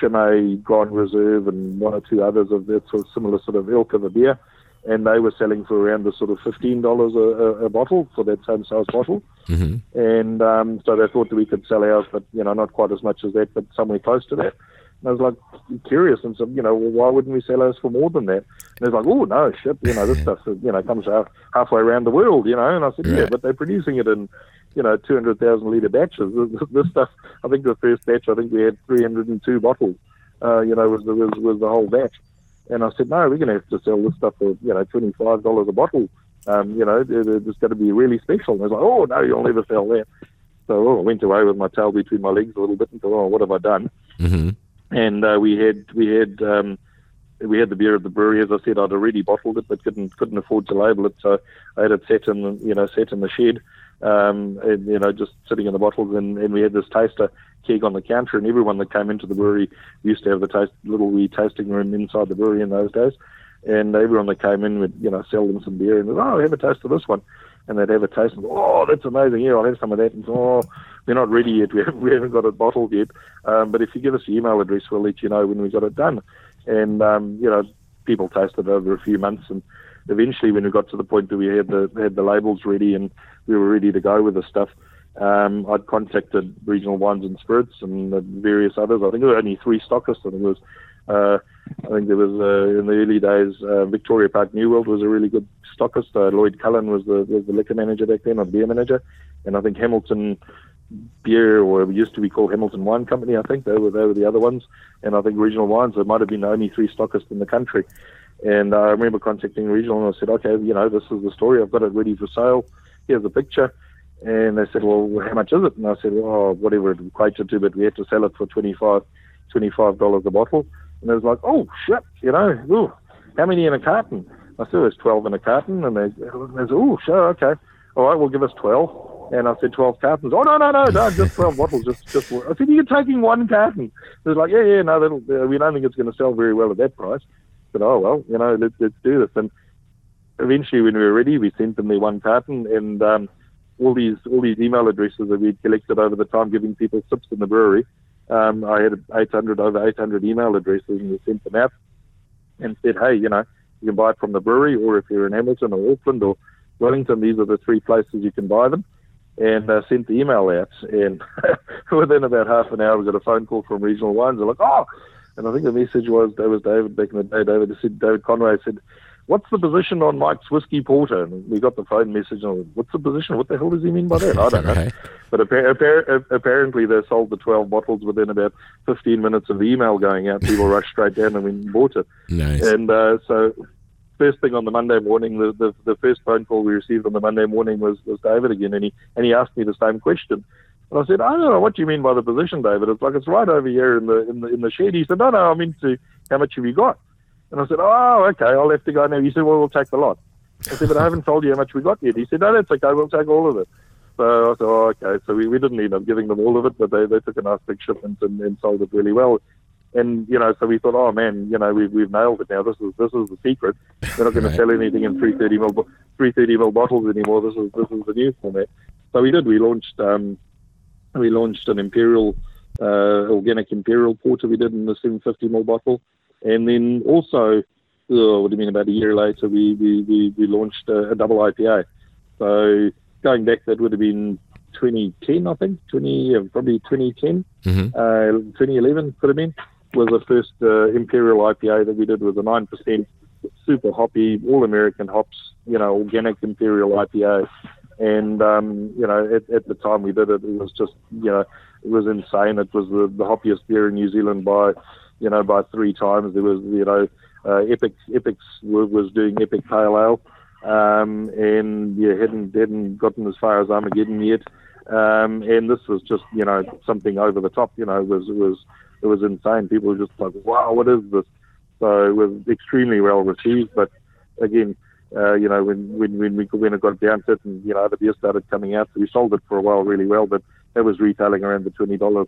Chimay, Grand Reserve, and one or two others of that sort of similar sort of ilk of a beer, and they were selling for around the sort of $15 a bottle for that same size bottle, and so they thought that we could sell ours, but not quite as much as that, but somewhere close to that. And I was like, curious, and said, well, why wouldn't we sell ours for more than that? And they was like, oh, no, shit, this stuff, comes out halfway around the world, And I said, yeah, but they're producing it in, 200,000 litre batches. This stuff, I think the first batch, we had 302 bottles, was the whole batch. And I said, no, we're going to have to sell this stuff for, $25 a bottle. It's going to be really special. And they was like, oh, no, you'll never sell that. So I went away with my tail between my legs a little bit and thought, what have I done? Mm-hmm. And we had the beer at the brewery. As I said, I'd already bottled it, but couldn't afford to label it. So I had it set in the shed, just sitting in the bottles. And we had this taster keg on the counter, and everyone that came into the brewery used to have the little wee tasting room inside the brewery in those days. And everyone that came in would, sell them some beer and go, have a taste of this one. And they'd have a taste and go, that's amazing. Yeah, I'll have some of that. And we're not ready yet. We haven't got it bottled yet. But if you give us your email address, we'll let you know when we got it done. And, people tasted over a few months. And eventually when we got to the point that we had the labels ready and we were ready to go with the stuff, I'd contacted Regional Wines and Spirits and various others. I think there were only three stockists. I think there was in the early days, Victoria Park New World was a really good stockist. Lloyd Cullen was the liquor manager back then, or beer manager. And I think Hamilton Beer, or it used to be called Hamilton Wine Company, I think they were the other ones. And I think Regional Wines, there might have been the only three stockists in the country. And I remember contacting Regional and I said, okay, this is the story. I've got it ready for sale. Here's the picture. And they said, well, how much is it? And I said, whatever it equated to, but we had to sell it for $25 a bottle. And it was like, oh, shit, how many in a carton? I said, there's 12 in a carton. And they said, okay. All right, we'll give us 12. And I said, 12 cartons. Oh, no, just 12 bottles. Just. I said, you're taking one carton. They was like, we don't think it's going to sell very well at that price. But, let's do this. And eventually, when we were ready, we sent them their one carton. And all these email addresses that we'd collected over the time, giving people sips in the brewery, I had over 800 email addresses, and we sent them out and said, hey, you can buy it from the brewery, or if you're in Hamilton or Auckland or Wellington, these are the three places you can buy them, and sent the email out. And within about half an hour, we got a phone call from Regional Wines. They're like, and I think the message was, that was David back in the day. David Conway said, what's the position on Mike's Whiskey Porter? And we got the phone message, and went, what's the position? What the hell does he mean by that? I don't know. Right. But apparently they sold the 12 bottles within about 15 minutes of the email going out. People rushed straight down and went and bought it. Nice. And so first thing on the Monday morning, the first phone call we received on the Monday morning was David again, and he asked me the same question. And I said, I don't know what you mean by the position, David. It's like, it's right over here in the shed. He said, no, I mean to, how much have you got? And I said, okay, I'll have to go now. He said, we'll take the lot. I said, but I haven't told you how much we got yet. He said, no, that's okay, we'll take all of it. So I said, okay. So we didn't end up giving them all of it, but they took a nice big shipment and sold it really well. And, so we thought, we've nailed it now. This is the secret. We're not going to sell anything in 330ml bottles anymore. This is the new format. So we did. We launched an organic Imperial Porter. We did in the 750ml bottle. And then also, about a year later, we launched a double IPA. So going back, that would have been 2010, I think, probably 2010, mm-hmm. 2011 could have been, was the first Imperial IPA that we did with a 9% super hoppy, all American hops, organic Imperial IPA. And, at the time we did it, it was just, it was insane. It was the hoppiest beer in New Zealand by three times. There was, Epic was doing Epic Pale Ale, and hadn't gotten as far as Armageddon yet. And this was just, something over the top. It was insane. People were just like, wow, what is this? So it was extremely well received. But again, when it got down to it, and the beer started coming out, so we sold it for a while really well. But that was retailing around the $20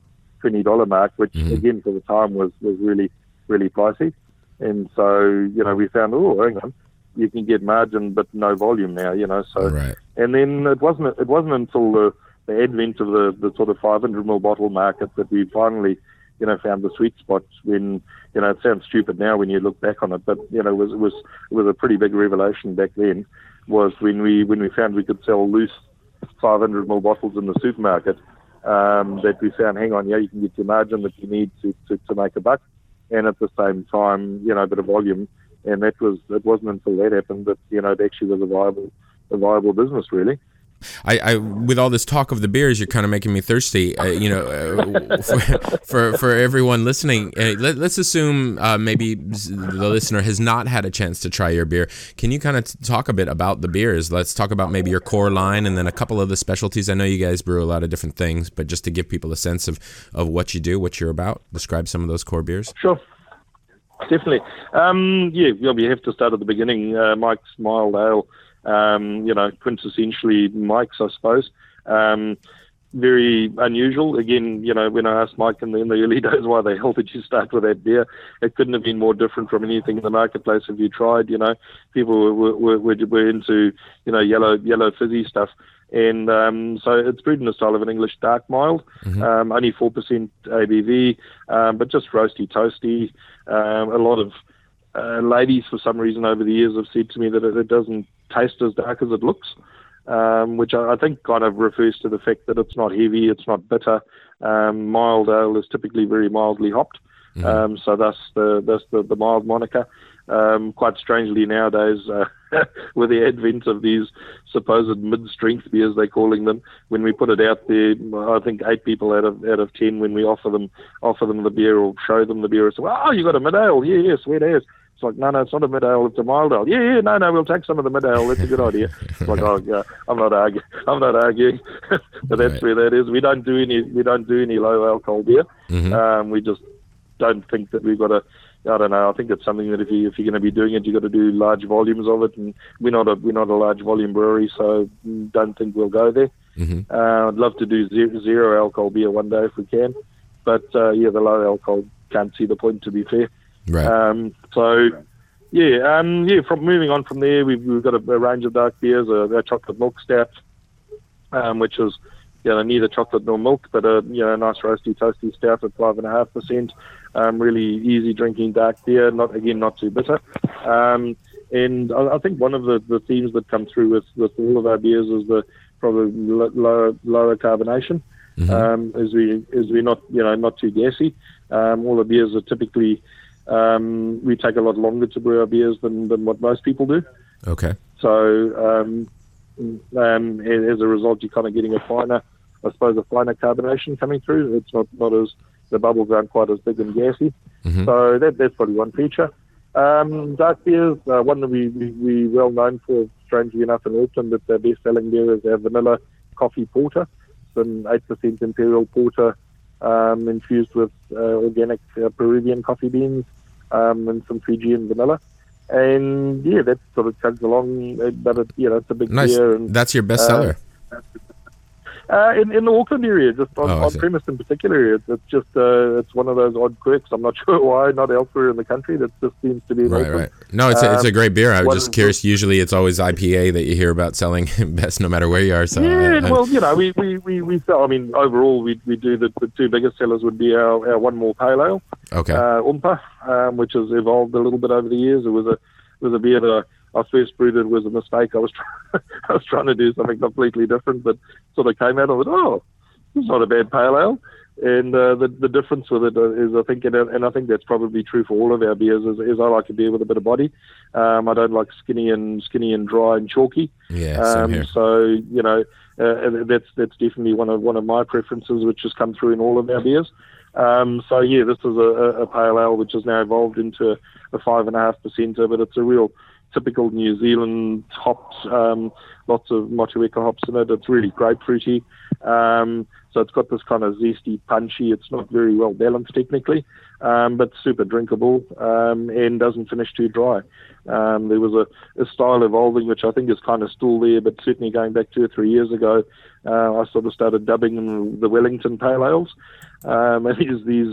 mark, which again for the time was really, really pricey. And so, we found, hang on, you can get margin but no volume now, so right. And then it wasn't until the advent of the sort of 500ml bottle market that we finally, found the sweet spot when, it sounds stupid now when you look back on it, but it was a pretty big revelation back then, was when we found we could sell loose 500ml bottles in the supermarket. That we found, you can get your margin that you need to make a buck, and at the same time, a bit of volume. And it wasn't until that happened that, it actually was a viable business, really. I with all this talk of the beers, you're kind of making me thirsty. For everyone listening, let's assume maybe the listener has not had a chance to try your beer. Can you kind of talk a bit about the beers? Let's talk about maybe your core line and then a couple of the specialties. I know you guys brew a lot of different things, but just to give people a sense of what you do, what you're about, describe some of those core beers. Sure. Definitely. Yeah, we have to start at the beginning. Mike's Mild Ale, quintessentially Mike's, I suppose. Very unusual. Again, when I asked Mike in the early days, why the hell did you start with that beer? It couldn't have been more different from anything in the marketplace. Have you tried? People were into, yellow fizzy stuff. And so it's brewed in the style of an English dark mild, only 4% ABV, but just roasty, toasty. A lot of ladies, for some reason, over the years have said to me that it doesn't taste as dark as it looks, which I think kind of refers to the fact that it's not heavy, it's not bitter. Mild ale is typically very mildly hopped, so that's the mild moniker. Quite strangely nowadays, with the advent of these supposed mid-strength beers, they're calling them, when we put it out there, I think 8 people out of 10, when we offer them the beer or show them the beer, say, "Oh, you got a mid-ale? Yeah, sweet ass." It's like, no, it's not a mid-ale, it's a mild ale. Yeah, no, we'll take some of the mid-ale. That's a good idea. It's like, oh, yeah, I'm not arguing. But that's right. Where that is. We don't do any low alcohol beer. We just don't think that we've got a. I don't know. I think it's something that if you're going to be doing it, you've got to do large volumes of it, and we're not a large volume brewery, so don't think we'll go there. I'd love to do zero alcohol beer one day if we can, but the low alcohol, can't see the point, to be fair. Right. From moving on from there, we've got a range of dark beers, a chocolate milk stout, which is neither chocolate nor milk, but a nice roasty, toasty stout at 5.5%. Really easy drinking dark beer, not too bitter. And I think one of the themes that come through with all of our beers is the probably lower carbonation, as we're not too gassy. All the beers are typically we take a lot longer to brew our beers than what most people do. Okay. So as a result, you're kind of getting a finer carbonation coming through. It's not as the bubbles aren't quite as big and gassy. So that's probably one feature. Dark beers, one that we're well known for, strangely enough, in Auckland, that their best-selling beer is our vanilla coffee porter. It's an 8% Imperial porter infused with organic Peruvian coffee beans and some Fijian vanilla. And, that sort of chugs along, but it's a big beer. And, that's your bestseller. In the Auckland area, just on premise in particular, it's just it's one of those odd quirks. I'm not sure why, not elsewhere in the country. That just seems to be right. No, it's a great beer. I was just curious. Usually, it's always IPA that you hear about selling best, no matter where you are. So we sell. I mean, overall, we do the 2 biggest sellers would be our one more pale ale, Umpa, which has evolved a little bit over the years. It was a beer that I first brewed it was a mistake. I was trying to do something completely different, but sort of came out of it, it's not a bad pale ale. And the difference with it is, I think, and I think that's probably true for all of our beers, is I like a beer with a bit of body. I don't like skinny and dry and chalky. Yeah, same here. So that's definitely one of my preferences, which has come through in all of our beers. This is a pale ale which has now evolved into a 5.5%, but it's a real typical New Zealand hops, lots of Motueka hops in it. It's really grapefruity. So it's got this kind of zesty, punchy. It's not very well balanced technically, but super drinkable and doesn't finish too dry. There was a style evolving, which I think is kind of still there, but certainly going back 2 or 3 years ago, I sort of started dubbing them the Wellington Pale Ales. And there's these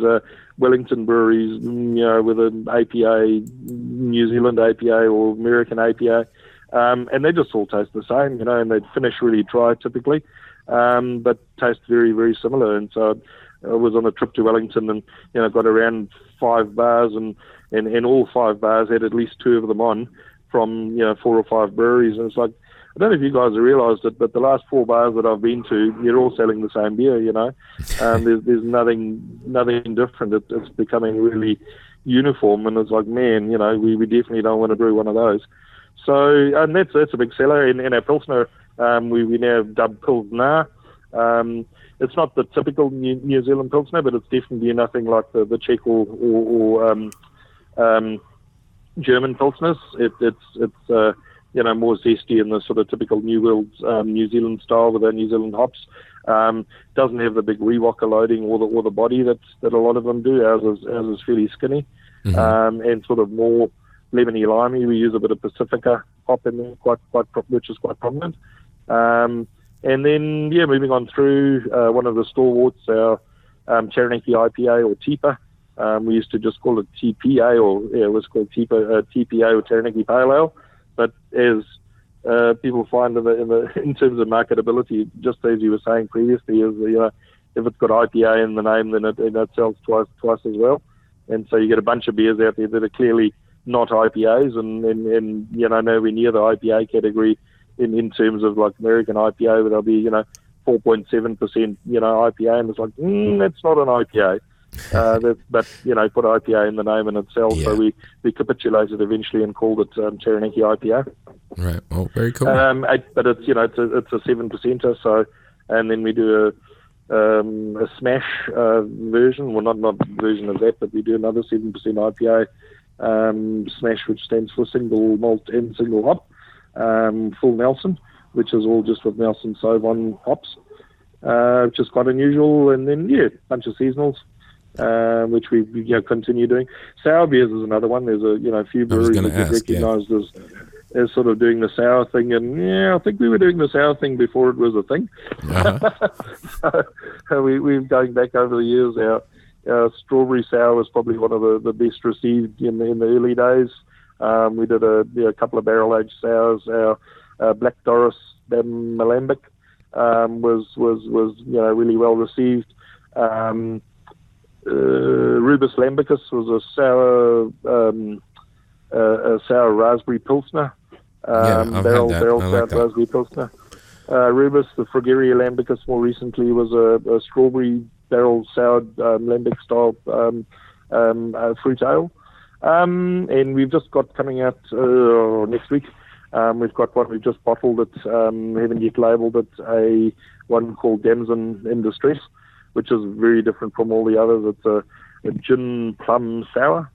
Wellington breweries, with an APA, New Zealand APA or American APA, and they just all taste the same, and they finish really dry typically. But taste very, very similar. And so I was on a trip to Wellington and, got around 5 bars and all 5 bars had at least 2 of them on from, 4 or 5 breweries. And it's like, I don't know if you guys have realised it, but the last 4 bars that I've been to, you're all selling the same beer, There's nothing different. It's becoming really uniform. And it's like, man, we definitely don't want to brew one of those. So, and that's a big seller. And our Pilsner we now dub Pilsner. It's not the typical New Zealand Pilsner, but it's definitely nothing like the Czech or German Pilsners. It's you know, more zesty in the sort of typical New World New Zealand style with our New Zealand hops. Doesn't have the big rewalker loading or the body that a lot of them do. Ours is fairly skinny, and sort of more lemony limey. We use a bit of Pacifica hop in there, which is quite prominent. And then moving on through one of the stalwarts, our Taranaki IPA or Tipa. We used to just call it TPA, it was called TPA or Taranaki Pale Ale. But as people find in terms of marketability, just as you were saying previously, is if it's got IPA in the name, then it sells twice as well. And so you get a bunch of beers out there that are clearly not IPAs, and nowhere near the IPA category in terms of like American IPA, where there'll be 4.7% IPA, and it's like that's not an IPA. But put IPA in the name and it sells. Yeah. So we capitulated eventually and called it Taranaki IPA. Right. Well, very cool. But it's it's a 7%er. So, and then we do a SMASH version. Well, not version of that, but we do another 7% IPA SMASH, which stands for single malt and single hop, full Nelson, which is all just with Nelson Sauvin hops, which is quite unusual. And then a bunch of seasonals. Which we continue doing. Sour beers is another one. There's a few breweries that get recognised as sort of doing the sour thing, and I think we were doing the sour thing before it was a thing. Uh-huh. So we're going back over the years. Our strawberry sour was probably one of the best received in the early days. We did a couple of barrel aged sours. Our Black Doris Malambic was really well received. Rubus Lambicus was a sour raspberry pilsner, barrel sour raspberry pilsner. Rubus, the Fragaria Lambicus, more recently was a strawberry barrel soured lambic style fruit ale. And we've just got coming out next week. We've got one we've just bottled it, haven't yet labelled it, a one called Damson in Distress, which is very different from all the others. It's a gin plum sour,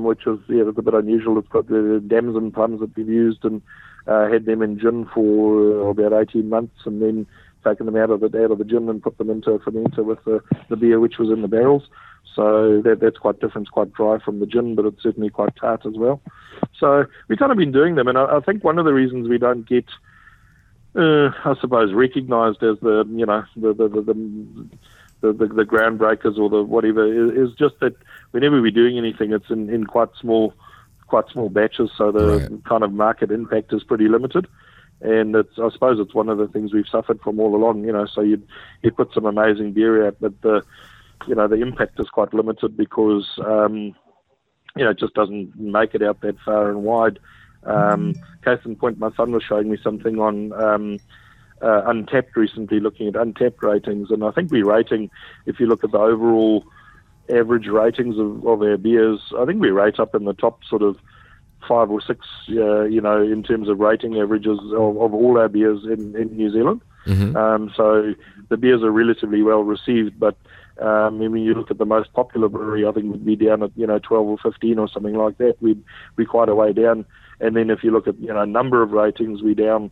which is it's a bit unusual. It's got the damson plums that we've used and had them in gin for about 18 months, and then taken them out of the gin and put them into a fermenter with the beer which was in the barrels. So that's quite different. It's quite dry from the gin, but it's certainly quite tart as well. So we've kind of been doing them, and I think one of the reasons we don't get recognised as the groundbreakers or the whatever is just that whenever we're doing anything, it's in quite small batches, so the kind of market impact is pretty limited. And I suppose it's one of the things we've suffered from all along. So you put some amazing beer out, but the impact is quite limited because it just doesn't make it out that far and wide. Case in point, my son was showing me something on Untappd recently, looking at Untappd ratings, and I think we're rating, if you look at the overall average ratings of our beers, I think we rate up in the top sort of 5 or 6, in terms of rating averages of all our beers in New Zealand. Mm-hmm. So the beers are relatively well received, but when you look at the most popular brewery, I think we'd be down at 12 or 15 or something like that. We'd be quite a way down. And then if you look at number of ratings, we're down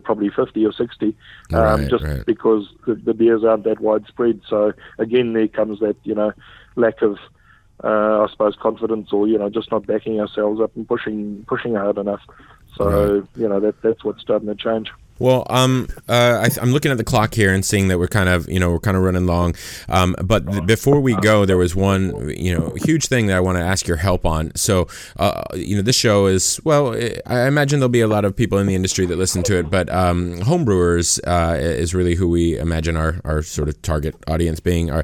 probably 50 or 60, because the beers aren't that widespread. So again, there comes that lack of I suppose confidence, or just not backing ourselves up and pushing hard enough. So that's what's starting to change. Well, I'm looking at the clock here and seeing that we're kind of, we're kind of running long. But before we go, there was one, huge thing that I want to ask your help on. So, this show is, I imagine there'll be a lot of people in the industry that listen to it, but homebrewers is really who we imagine our sort of target audience being. A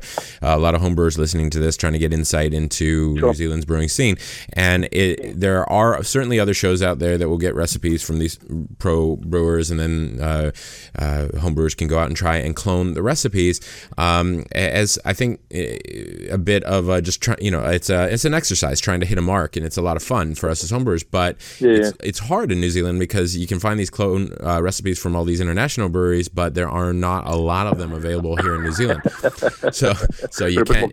lot of homebrewers listening to this, trying to get insight into New Zealand's brewing scene. And there are certainly other shows out there that will get recipes from these pro brewers, and then and homebrewers can go out and try and clone the recipes. As I think a bit of it's an exercise trying to hit a mark, and it's a lot of fun for us as homebrewers. But it's hard in New Zealand because you can find these clone recipes from all these international breweries, but there are not a lot of them available here in New Zealand. So you can't.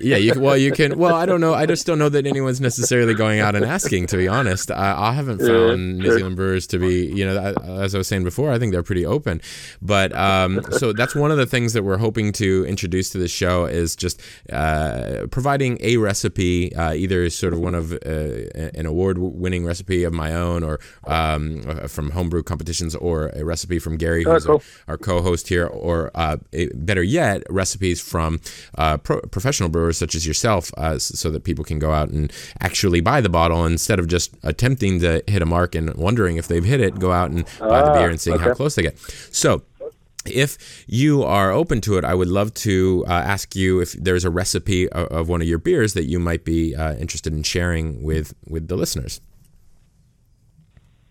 Yeah, you can. Well, I don't know. I just don't know that anyone's necessarily going out and asking. To be honest, I haven't found New Zealand brewers to be, as I was saying before, I think they're pretty open. But so that's one of the things that we're hoping to introduce to the show is just providing a recipe, either sort of one of an award-winning recipe of my own, or from homebrew competitions, or a recipe from Gary, who's our co-host here, or better yet, recipes from professional brewers such as yourself, so that people can go out and actually buy the bottle instead of just attempting to hit a mark and wondering if they've hit it. Go out and buy the beer and seeing how close they get. So if you are open to it, I would love to ask you if there's a recipe of one of your beers that you might be interested in sharing with the listeners.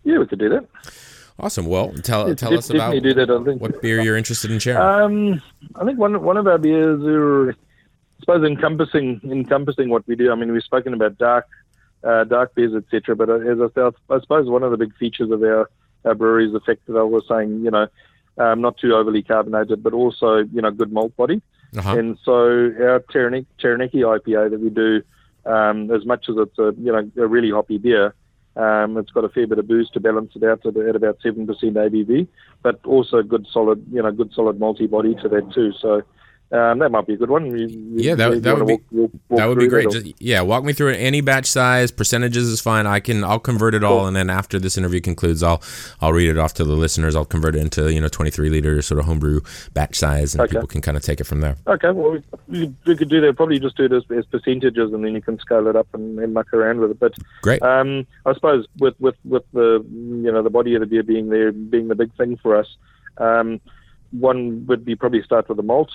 Yeah, we could do that. Awesome. Well, tell us about what beer you're interested in sharing. I think one of our beers are, I suppose, encompassing what we do. I mean, we've spoken about dark beers, etc. But as I said, I suppose one of the big features of our brewery is the fact that I was saying, not too overly carbonated, but also, good malt body. Uh-huh. And so our Taranaki IPA that we do, as much as it's a really hoppy beer, it's got a fair bit of booze to balance it out at about 7% ABV, but also good solid malty body to that too. So that might be a good one. That would be great. Walk me through it. Any batch size, percentages is fine. I'll convert it all, and then after this interview concludes, I'll read it off to the listeners. I'll convert it into 23-liter sort of homebrew batch size, and people can kind of take it from there. Okay, well we could do that. Probably just do it as percentages, and then you can scale it up and muck around with it. But great. I suppose with the the body of the beer being the big thing for us. One would be probably start with the malt,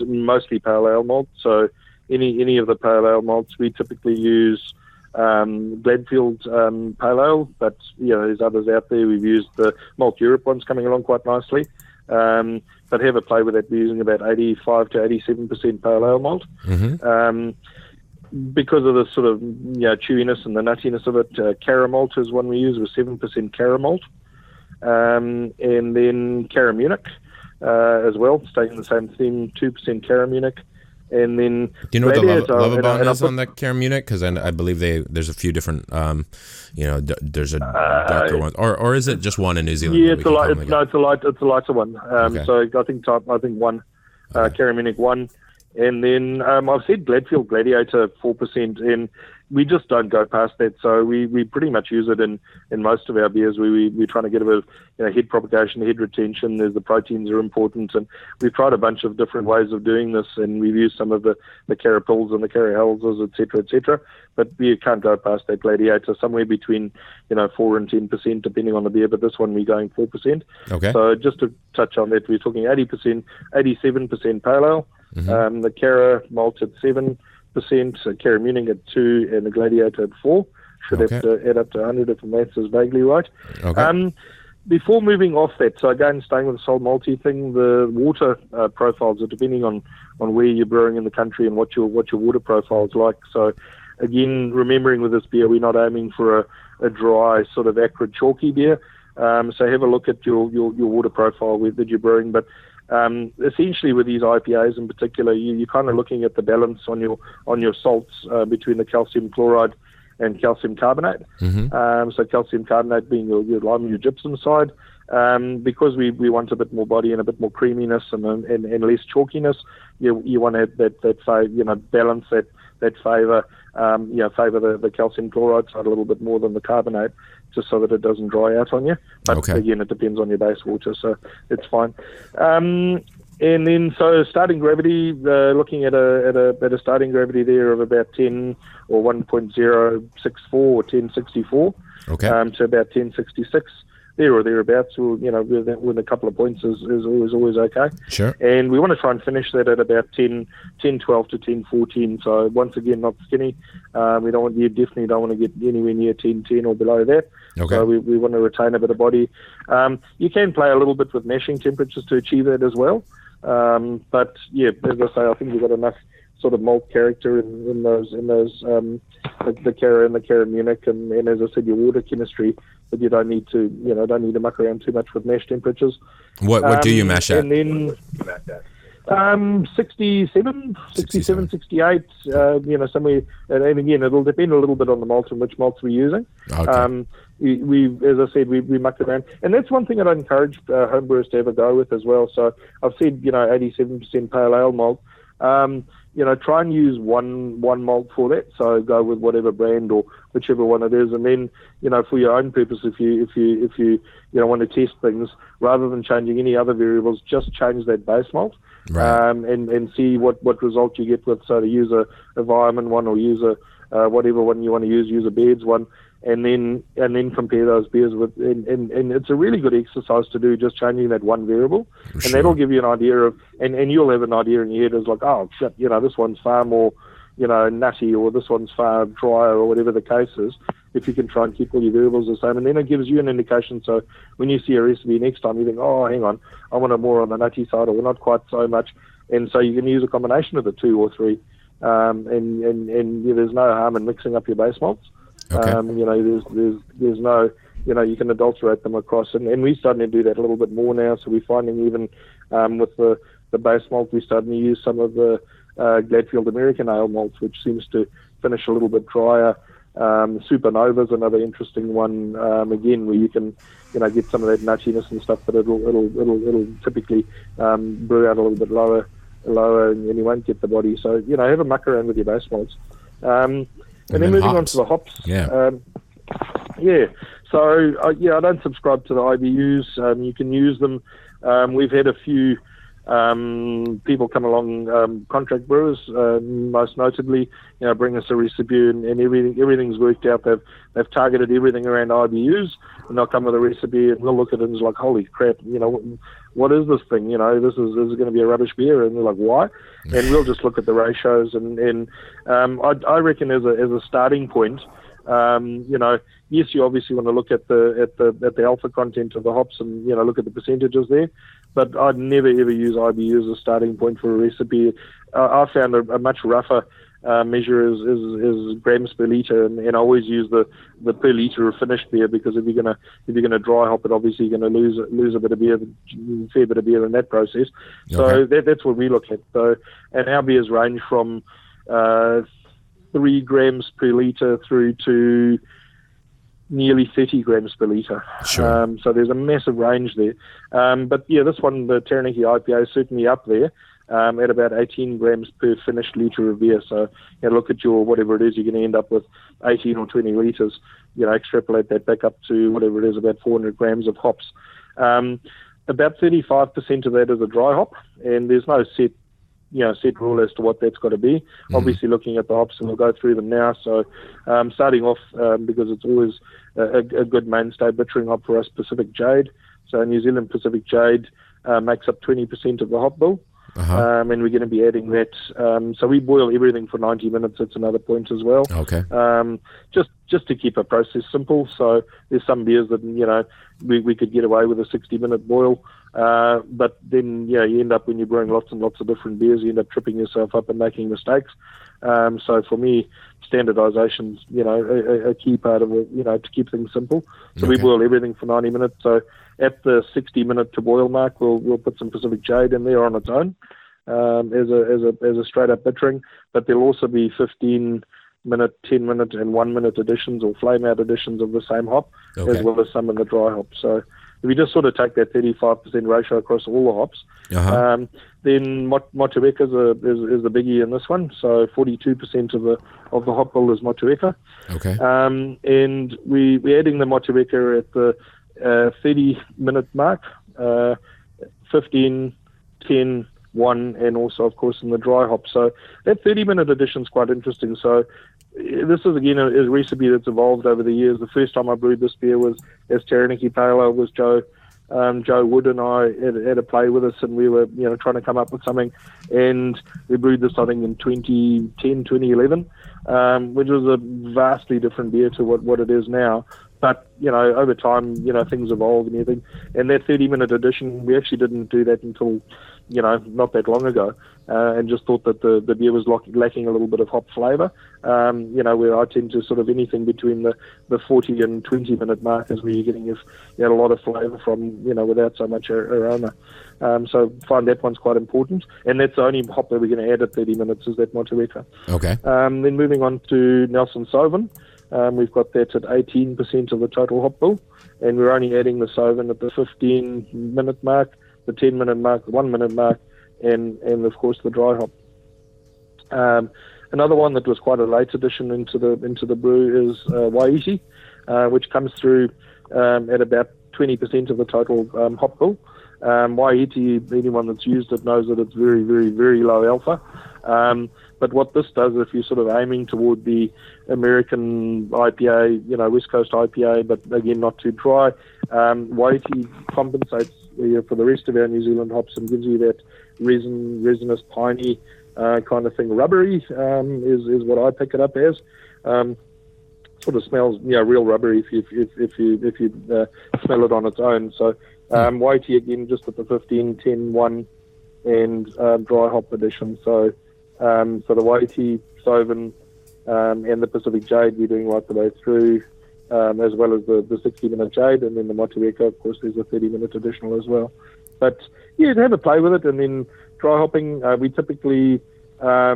mostly pale ale malt. So any of the pale ale malts, we typically use Gladfield pale ale, but there's others out there. We've used the Malt Europe ones coming along quite nicely. But have a play with it. We're using about 85 to 87% pale ale malt. Mm-hmm. Because of the sort of chewiness and the nuttiness of it, Karamalt is one we use with 7% Karamalt. And then Karamunich as well, staying the same theme, 2% Karamunich. And then do you know what the Lovibond is on the Karamunich? Because I believe there's a few different, there's a darker one, or is it just one in New Zealand? Yeah, it's a lighter one. So I think one, Karamunich one, and then I've said Gladfield Gladiator 4%, and we just don't go past that, so we pretty much use it in most of our beers. We're trying to get a bit of head propagation, head retention. There's the proteins are important, and we've tried a bunch of different ways of doing this, and we've used some of the Carapils and the Carahels, etc. But you can't go past that Gladiator, somewhere between 4 and 10%, depending on the beer, but this one we're going 4%. Okay. So just to touch on that, we're talking 87% pale ale, the Cara malt at 7%, Karamunich at 2%, and the Gladiator at 4%. Have to add up to 100 if the maths is vaguely right. Okay. Before moving off that, so again, staying with the sole malty thing, the water profiles are depending on where you're brewing in the country and what your water profile is like. So again, remembering with this beer, we're not aiming for a dry sort of acrid chalky beer. So have a look at your water profile that you're brewing, but essentially with these IPAs in particular, you're kind of looking at the balance on your salts between the calcium chloride and calcium carbonate. Mm-hmm. So calcium carbonate being your lime, your gypsum side, because we want a bit more body and a bit more creaminess and less chalkiness. You want to have that flavor, balance that flavor, flavor the calcium chloride side a little bit more than the carbonate, just so that it doesn't dry out on you. But again, it depends on your base water, so it's fine. And then, so starting gravity, looking at a starting gravity there of about 10 or 1.064 or 1064 to about 1066. there or thereabouts, or you know, within a couple of points is always okay. Sure. And we want to try and finish that at about 10:12 to 10:14. So once again, not skinny. We don't want, you definitely don't want to get anywhere near 10:10 or below that. Okay. So we want to retain a bit of body. You can play a little bit with mashing temperatures to achieve that as well. But yeah, as I say, I think we've got enough sort of malt character in the Kara and the Karamunich, and as I said, your water chemistry, but you don't need to muck around too much with mash temperatures. What do you mash at? And then 67, 68, somewhere, and again, it'll depend a little bit on the malt and which malts we're using. Okay. We, as I said, we mucked around. And that's one thing that I encourage homebrewers to have a go with as well. So I've said, 87% pale ale malt. Try and use one malt for that. So go with whatever brand or whichever one it is, and then for your own purpose, if you want to test things, rather than changing any other variables, just change that base malt, right. and see what result you get with. So to use a Viaman one, or use a whatever one you want to use a Baird's one. And then compare those beers with, and it's a really good exercise to do, just changing that one variable, sure. And that'll give you an idea of, and you'll have an idea in your head, is like, oh shit, this one's far more, nutty, or this one's far drier, or whatever the case is. If you can try and keep all your variables the same, and then it gives you an indication. So when you see a recipe next time, you think, oh, hang on, I want it more on the nutty side, or not quite so much, and so you can use a combination of the two or three, and there's no harm in mixing up your base malts. Okay. There's no, you can adulterate them across, and we're starting to do that a little bit more now. So we're finding even with the base malt, we're starting to use some of the Gladfield American ale malts, which seems to finish a little bit drier. Supernova's another interesting one, again, where you can get some of that nuttiness and stuff, but it'll typically brew out a little bit lower, and you won't get the body. So have a muck around with your base malts. And then moving hops. On to the hops. Yeah. So, I don't subscribe to the IBUs. You can use them. We've had a few people come along, contract brewers, most notably, bring us a recipe, and everything's worked out. They've targeted everything around IBUs, and they'll come with a recipe, and we'll look at it and it's like, holy crap, what is this thing? This is going to be a rubbish beer, and they're like, why? And we'll just look at the ratios, and I reckon as a starting point, yes, you obviously want to look at the alpha content of the hops, and look at the percentages there. But I'd never ever use IBU as a starting point for a recipe. I found a much rougher measure is grams per litre, and I always use the per litre of finished beer, because if you're gonna dry hop it, obviously you're gonna lose a fair bit of beer in that process. Okay. So that's what we look at. So, and our beers range from 3 grams per litre through to nearly 30 grams per litre. Sure. So there's a massive range there. This one, the Taranaki IPA, is certainly up there. At about 18 grams per finished litre of beer. So, look at your whatever it is, you're going to end up with 18 or 20 litres. Extrapolate that back up to whatever it is, about 400 grams of hops. About 35% of that is a dry hop, and there's no set rule as to what that's got to be. Mm-hmm. Obviously, looking at the hops, and we'll go through them now. So, starting off, because it's always a good mainstay bittering hop for us, Pacific Jade. So, New Zealand Pacific Jade makes up 20% of the hop bill. Uh-huh. And we're going to be adding that. So we boil everything for 90 minutes. That's another point as well. Okay. Just to keep our process simple. So there's some beers that, we could get away with a 60-minute boil. But then, you end up, when you're brewing lots and lots of different beers, you end up tripping yourself up and making mistakes. So for me, standardization's, a key part of it, to keep things simple. So we boil everything for 90 minutes. So at the 60-minute to boil mark, we'll put some Pacific Jade in there on its own, as a straight-up bittering. But there'll also be 15-minute, 10-minute, and 1-minute additions, or flame-out additions of the same hop, as well as some in the dry hop. So if you just sort of take that 35% ratio across all the hops, then Motueka is the biggie in this one. So 42% of the hop bill is Motueka. Okay. And we're adding the Motueka at the 30-minute mark, 15, 10, 1, and also, of course, in the dry hop. So that 30-minute addition is quite interesting. So this is, again, a recipe that's evolved over the years. The first time I brewed this beer was as Taranaki Pale Ale with Joe Wood and I had a play with us, and we were, you know, trying to come up with something, and we brewed this, I think, in 2010, 2011, which was a vastly different beer to what it is now. But, you know, over time, you know, things evolve and everything. And that 30-minute edition, we actually didn't do that until, you know, not that long ago, and just thought that the beer was lacking a little bit of hop flavour, you know, where I tend to sort of anything between the 40 and 20-minute mark is where you're getting a lot of flavour from, you know, without so much aroma. So find that one's quite important. And that's the only hop that we're going to add at 30 minutes is that Motueka. Okay. Then moving on to Nelson Sauvin. We've got that at 18% of the total hop bill, and we're only adding the Sauvin at the 15-minute mark, the 10-minute mark, the 1-minute mark, and of course the dry hop. Another one that was quite a late addition into the brew is Waiiti, which comes through at about 20% of the total hop bill. Waiiti, anyone that's used it knows that it's very, very, very low alpha. But what this does, if you're sort of aiming toward the American IPA, you know, West Coast IPA, but again, not too dry, Waiiti compensates for the rest of our New Zealand hops and gives you that resinous, piney kind of thing. Rubbery is what I pick it up as. Sort of smells, you know, real rubbery if you smell it on its own. So Waiiti, again, just at the 15, 10, 1, and dry hop edition. So for the Waiiti, Sauvin, and the Pacific Jade, we're doing right the way through, as well as the 60-minute Jade, and then the Motueka, of course, there's a 30-minute additional as well. But, yeah, have a play with it, and then dry hopping, we typically are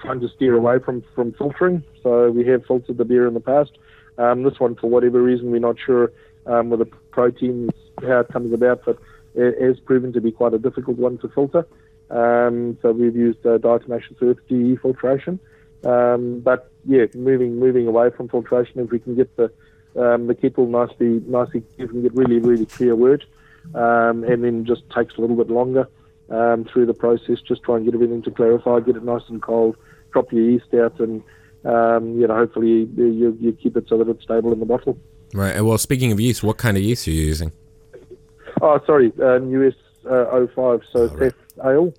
trying to steer away from filtering, so we have filtered the beer in the past. This one, for whatever reason, we're not sure with the proteins how it comes about, but it has proven to be quite a difficult one to filter. So we've used diatomaceous earth DE filtration, but yeah, moving away from filtration. If we can get the kettle nicely, you can get really, really clear wort, and then just takes a little bit longer through the process. Just try and get everything to clarify, get it nice and cold, drop your yeast out, and you know, hopefully you keep it so that it's stable in the bottle. Right. Well, speaking of yeast, what kind of yeast are you using? Oh, sorry, US 05. So right. Ale,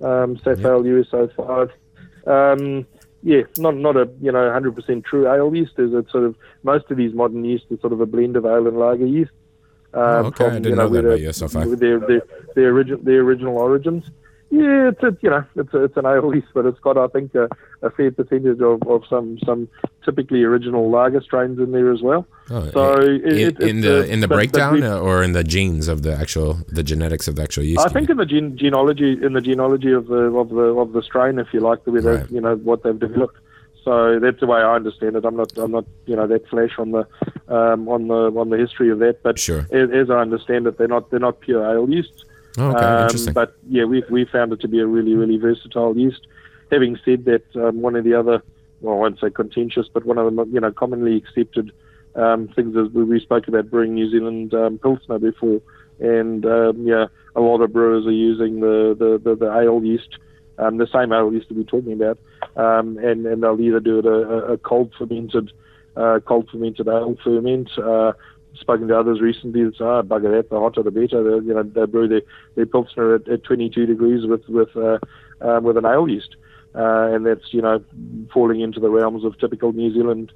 Saff Ale US05. Yeah, not a 100% true ale yeast. There's a sort of, most of these modern yeast is sort of a blend of ale and lager yeast. I didn't know that about US05. Their original origins. Yeah, it's an ale yeast, but it's got, I think, a fair percentage of some typically original lager strains in there as well. Oh, so in the breakdown or in the genes of the genetics of the actual yeast. I think in the genealogy of the strain, if you like, the way right. You know what they've developed. So that's the way I understand it. I'm not, you know, that flash on the history of that. But sure. As I understand it, they're not pure ale yeasts. Oh, okay. Interesting. But yeah, we found it to be a really, really versatile yeast. Having said that, one of the other, well, I won't say contentious, but one of the, you know, commonly accepted things is we spoke about brewing New Zealand Pilsner before, and yeah, a lot of brewers are using the ale yeast, the same ale yeast that we're talking about, and they'll either do it a cold fermented ale ferment. Spoken to others recently that say, bugger that, the hotter the better. They brew their Pilsner at 22 degrees with an ale yeast. And that's, you know, falling into the realms of typical New Zealand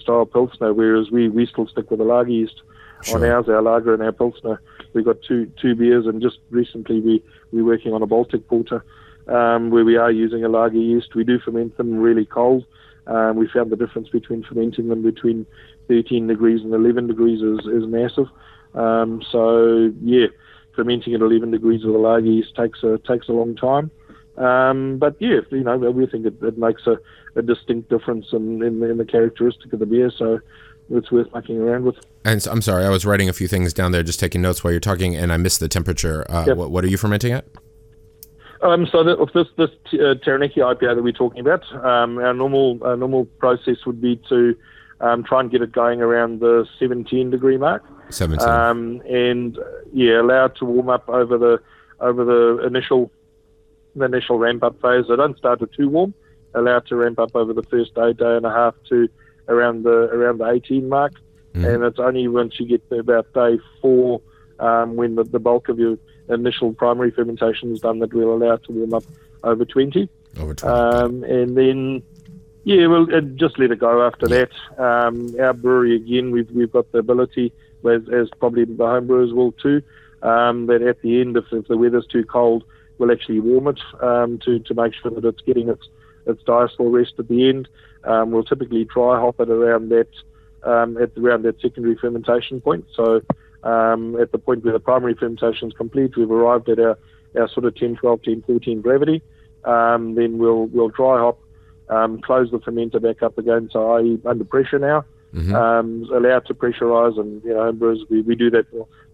style Pilsner, whereas we still stick with the lager yeast. Sure. On ours, our lager and our Pilsner. We've got two beers, and just recently we're working on a Baltic Porter where we are using a lager yeast. We do ferment them really cold. We found the difference between fermenting them between 13 degrees and 11 degrees is massive. So yeah, fermenting at 11 degrees with a lager yeast takes a long time. But yeah, you know, we think it makes a distinct difference in the characteristic of the beer. So it's worth mucking around with. And so, I'm sorry, I was writing a few things down there, just taking notes while you're talking, and I missed the temperature. Yep. What are you fermenting at? So this Taranaki IPA that we're talking about, our normal process would be to try and get it going around the 17-degree mark. 17. And yeah, allow it to warm up over the initial ramp up phase. So don't start it too warm, allowed to ramp up over the first day and a half to around the 18 mark. Mm. And it's only once you get to about day 4, when the bulk of your initial primary fermentation is done, that we'll allow to warm up over 20. And then, just let it go after that. Our brewery, again, we've got the ability, as probably the homebrewers will too, that at the end, if the weather's too cold, we'll actually warm it to make sure that it's getting its diastole rest at the end. We'll typically dry hop it around that secondary fermentation point. So at the point where the primary fermentation is complete, we've arrived at our sort of 10, 12, 10, 14 gravity. Then we'll dry hop, close the fermenter back up again, so i.e. under pressure now, allow it to pressurize, and homebrewers, we do that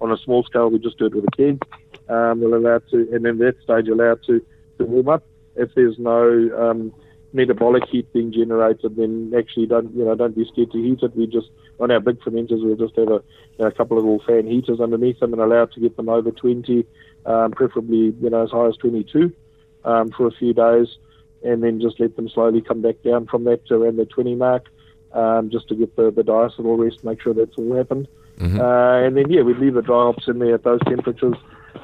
on a small scale, we just do it with a keg. We'll allow it to, and then that stage allow it to warm up. If there's no metabolic heat being generated, then actually don't be scared to heat it. We just, on our big fermenters, we'll just have a couple of little fan heaters underneath them and allow it to get them over 20, preferably as high as 22. For a few days, and then just let them slowly come back down from that to around the 20 mark, just to get the diastole rest, make sure that's all happened. And then, we leave the dry hops in there at those temperatures,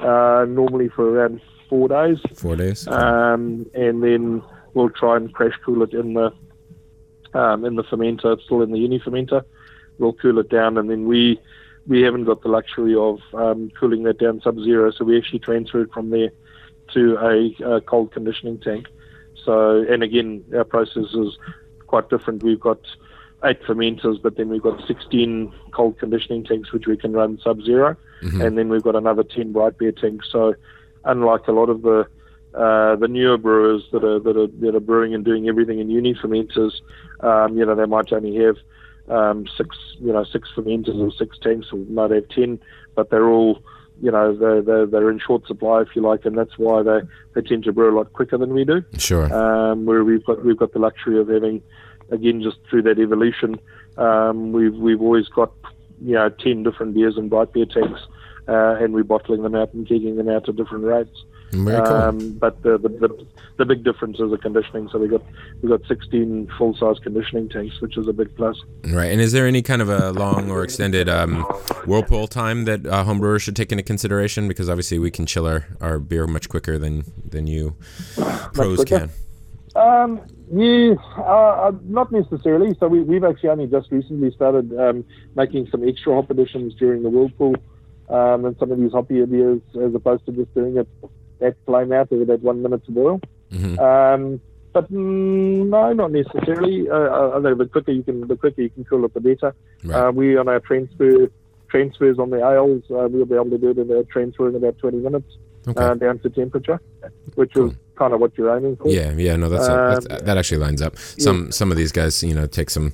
normally for around 4 days. And then we'll try and crash cool it in the fermenter. It's still in the uni fermenter. We'll cool it down, and then we haven't got the luxury of cooling that down sub-zero, so we actually transfer it from there to a cold conditioning tank. So, and again, our process is quite different. We've got 8 fermenters, but then we've got 16 cold conditioning tanks, which we can run sub-zero, and then we've got another 10 bright beer tanks. So, unlike a lot of the newer brewers that are brewing and doing everything in uni fermenters, they might only have 6 fermenters or 6 tanks, or might have 10, but they're all they're in short supply, if you like, and that's why they tend to brew a lot quicker than we do. Sure. Where we've got the luxury of having, again, just through that evolution, we've always got 10 different beers in bright beer tanks, and we're bottling them out and kegging them out at different rates. Very cool. But the big difference is the conditioning. So we got 16 full size conditioning tanks, which is a big plus. Right. And is there any kind of a long or extended whirlpool time that homebrewers should take into consideration? Because obviously we can chill our beer much quicker than you pros can. Not necessarily. So we've actually only just recently started making some extra hop additions during the whirlpool, and some of these hoppier beers, as opposed to just doing it that flame out over that 1 minute to boil. No, not necessarily. The quicker you can cool it, the better. Right. We on our transfers on the ales, we'll be able to do the transfer in about 20 minutes down to temperature, which is kind of what you're aiming for. That actually lines up. Some of these guys, take some,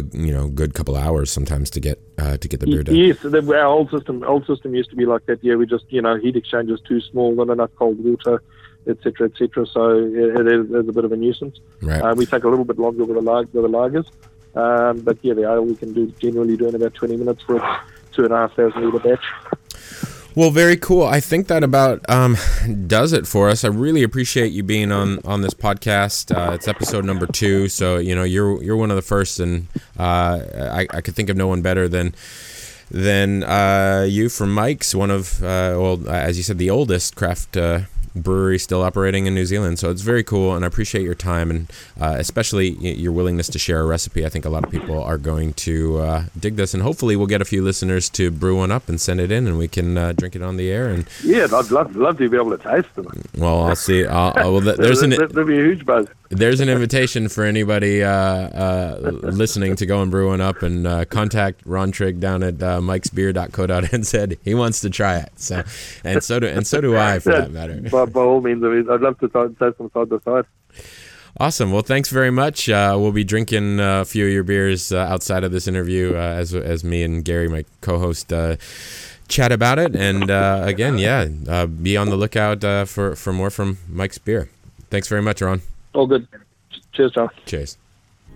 good couple of hours sometimes to get the beer done. Yes, our old system used to be like that. Yeah, we just heat exchangers too small, not enough cold water, etc., etc. So it is a bit of a nuisance. Right. We take a little bit longer with the lagers, but the ale we can generally do in about 20 minutes for a 2,500 litre batch. Well, very cool. I think that about does it for us. I really appreciate you being on this podcast. It's episode number 2, so you're one of the first, and I could think of no one better than you from Mike's, one of as you said, the oldest craft brewery still operating in New Zealand. So it's very cool, and I appreciate your time, and especially your willingness to share a recipe. I think a lot of people are going to dig this, and hopefully we'll get a few listeners to brew one up and send it in, and we can drink it on the air. And I'd love to be able to taste them. Well, I'll see. There'll be a huge buzz. There's an invitation for anybody listening to go and brew one up, and contact Ron Trigg down at mikesbeer.co.nz. He wants to try it. So, and so do I, for that matter. By all means, I'd love to taste them side by side. Awesome. Well, thanks very much. We'll be drinking a few of your beers outside of this interview, as me and Gary, my co-host, chat about it. And again, be on the lookout for more from Mike's Beer. Thanks very much, Ron. All good. Cheers, John. Cheers.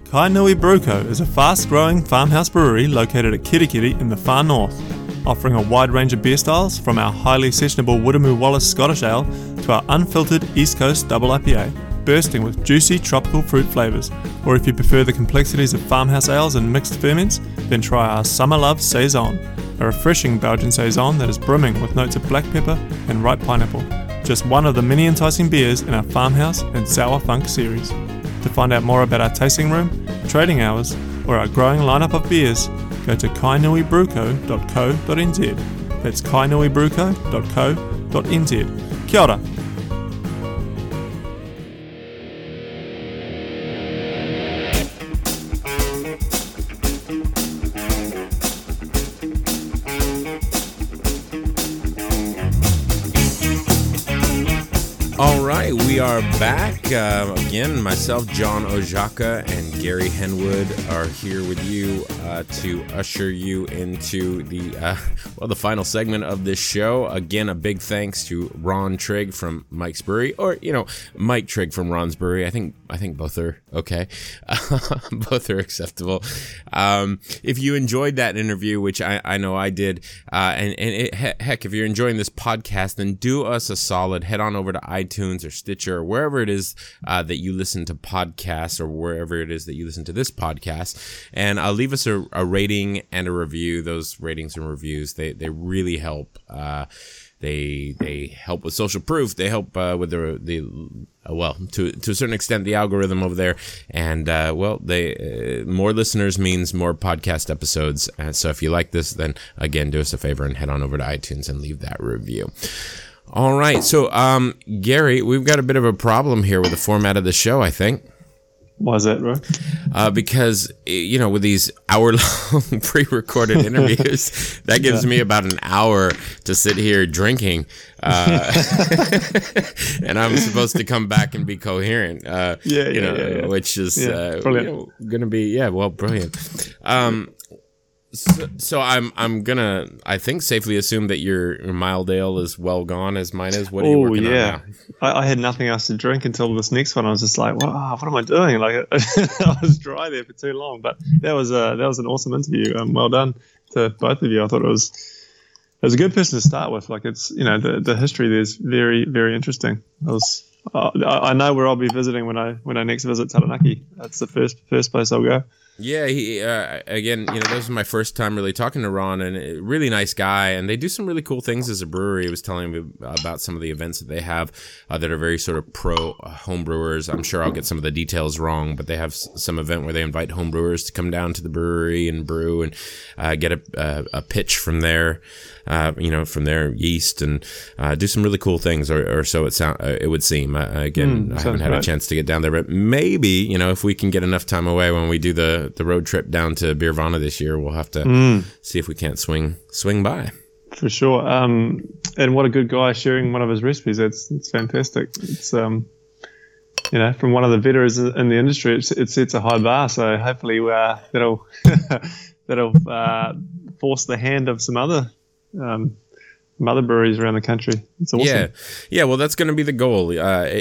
Kainui Brewco is a fast-growing farmhouse brewery located at Kirikiri in the far north, offering a wide range of beer styles, from our highly sessionable Woodamoo Wallace Scottish Ale to our unfiltered East Coast Double IPA. bursting with juicy tropical fruit flavours, or if you prefer the complexities of farmhouse ales and mixed ferments, then try our Summer Love Saison, a refreshing Belgian Saison that is brimming with notes of black pepper and ripe pineapple. Just one of the many enticing beers in our farmhouse and sour funk series. To find out more about our tasting room, trading hours, or our growing lineup of beers, go to kainuibrewco.co.nz. That's kainuibrewco.co.nz. Kia ora! We are back again. Myself, John O'Jaka, and Gary Henwood are here with you to usher you into the final segment of this show. Again, a big thanks to Ron Trigg from Mike's Brewery, or Mike Trigg from Ron's Brewery. I think both are okay. Both are acceptable. If you enjoyed that interview, which I know I did, and if you're enjoying this podcast, then do us a solid. Head on over to iTunes or Stitcher, or wherever it is that you listen to podcasts, or wherever it is that you listen to this podcast, and leave us a rating and a review. Those ratings and reviews, they really help. They help with social proof. They help with to a certain extent, the algorithm over there. And more listeners means more podcast episodes. So if you like this, then again, do us a favor and head on over to iTunes and leave that review. All right, so Gary, we've got a bit of a problem here with the format of the show, I think. Why is that, right? Because, with these hour-long pre-recorded interviews, that gives me about an hour to sit here drinking. And I'm supposed to come back and be coherent, which is going to be, brilliant. So I'm gonna, I think, safely assume that your mild ale is well gone, as mine is. What are you working on now? I had nothing else to drink until this next one. I was just like, "Wow, what am I doing?" Like I was dry there for too long. But that was an awesome interview. Well done to both of you. I thought it was a good person to start with. Like it's the history there's very very interesting. I know where I'll be visiting when I next visit Taranaki. That's the first place I'll go. Yeah, he this is my first time really talking to Ron, and a really nice guy, and they do some really cool things as a brewery. He was telling me about some of the events that they have that are very sort of pro homebrewers. I'm sure I'll get some of the details wrong, but they have some event where they invite homebrewers to come down to the brewery and brew and get a pitch from their from their yeast and do some really cool things, or so it would seem. I haven't had a chance to get down there, but maybe if we can get enough time away when we do the road trip down to Beervana this year, we'll have to see if we can't swing by for sure. And what a good guy sharing one of his recipes. It's fantastic. It's from one of the veterans in the industry. It sets a high bar, so hopefully that'll that'll force the hand of some other mother breweries around the country. It's awesome. Yeah. Well, that's going to be the goal.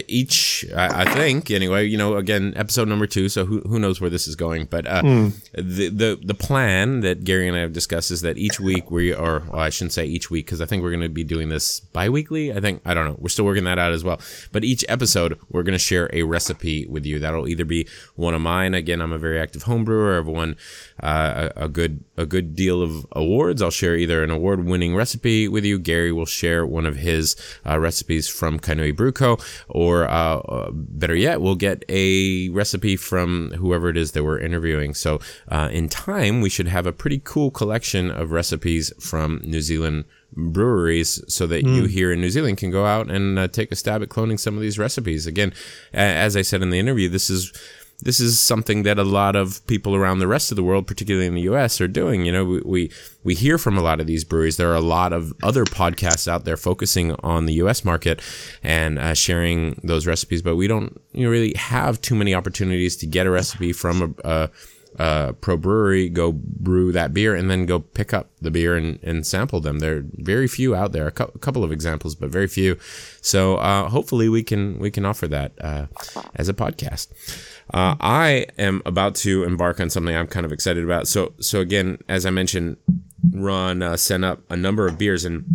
Each, I think, anyway. Again, episode number 2. So who knows where this is going? But the plan that Gary and I have discussed is that each week I shouldn't say each week, because I think we're going to be doing this bi-weekly. I don't know. We're still working that out as well. But each episode, we're going to share a recipe with you. That'll either be one of mine. Again, I'm a very active home brewer. I've won a good deal of awards. I'll share either an award-winning recipe with you. Gary will share one of his recipes from Kainui Brewco, or better yet, we'll get a recipe from whoever it is that we're interviewing. So in time, we should have a pretty cool collection of recipes from New Zealand breweries, so that you here in New Zealand can go out and take a stab at cloning some of these recipes. Again, as I said in the interview, this is something that a lot of people around the rest of the world, particularly in the U.S., are doing. We hear from a lot of these breweries. There are a lot of other podcasts out there focusing on the U.S. market and sharing those recipes, but we don't really have too many opportunities to get a recipe from a pro brewery, go brew that beer, and then go pick up the beer and sample them. There are very few out there, a couple of examples, but very few. So hopefully we can offer that as a podcast. I am about to embark on something I'm kind of excited about. So again, as I mentioned, Ron sent up a number of beers, and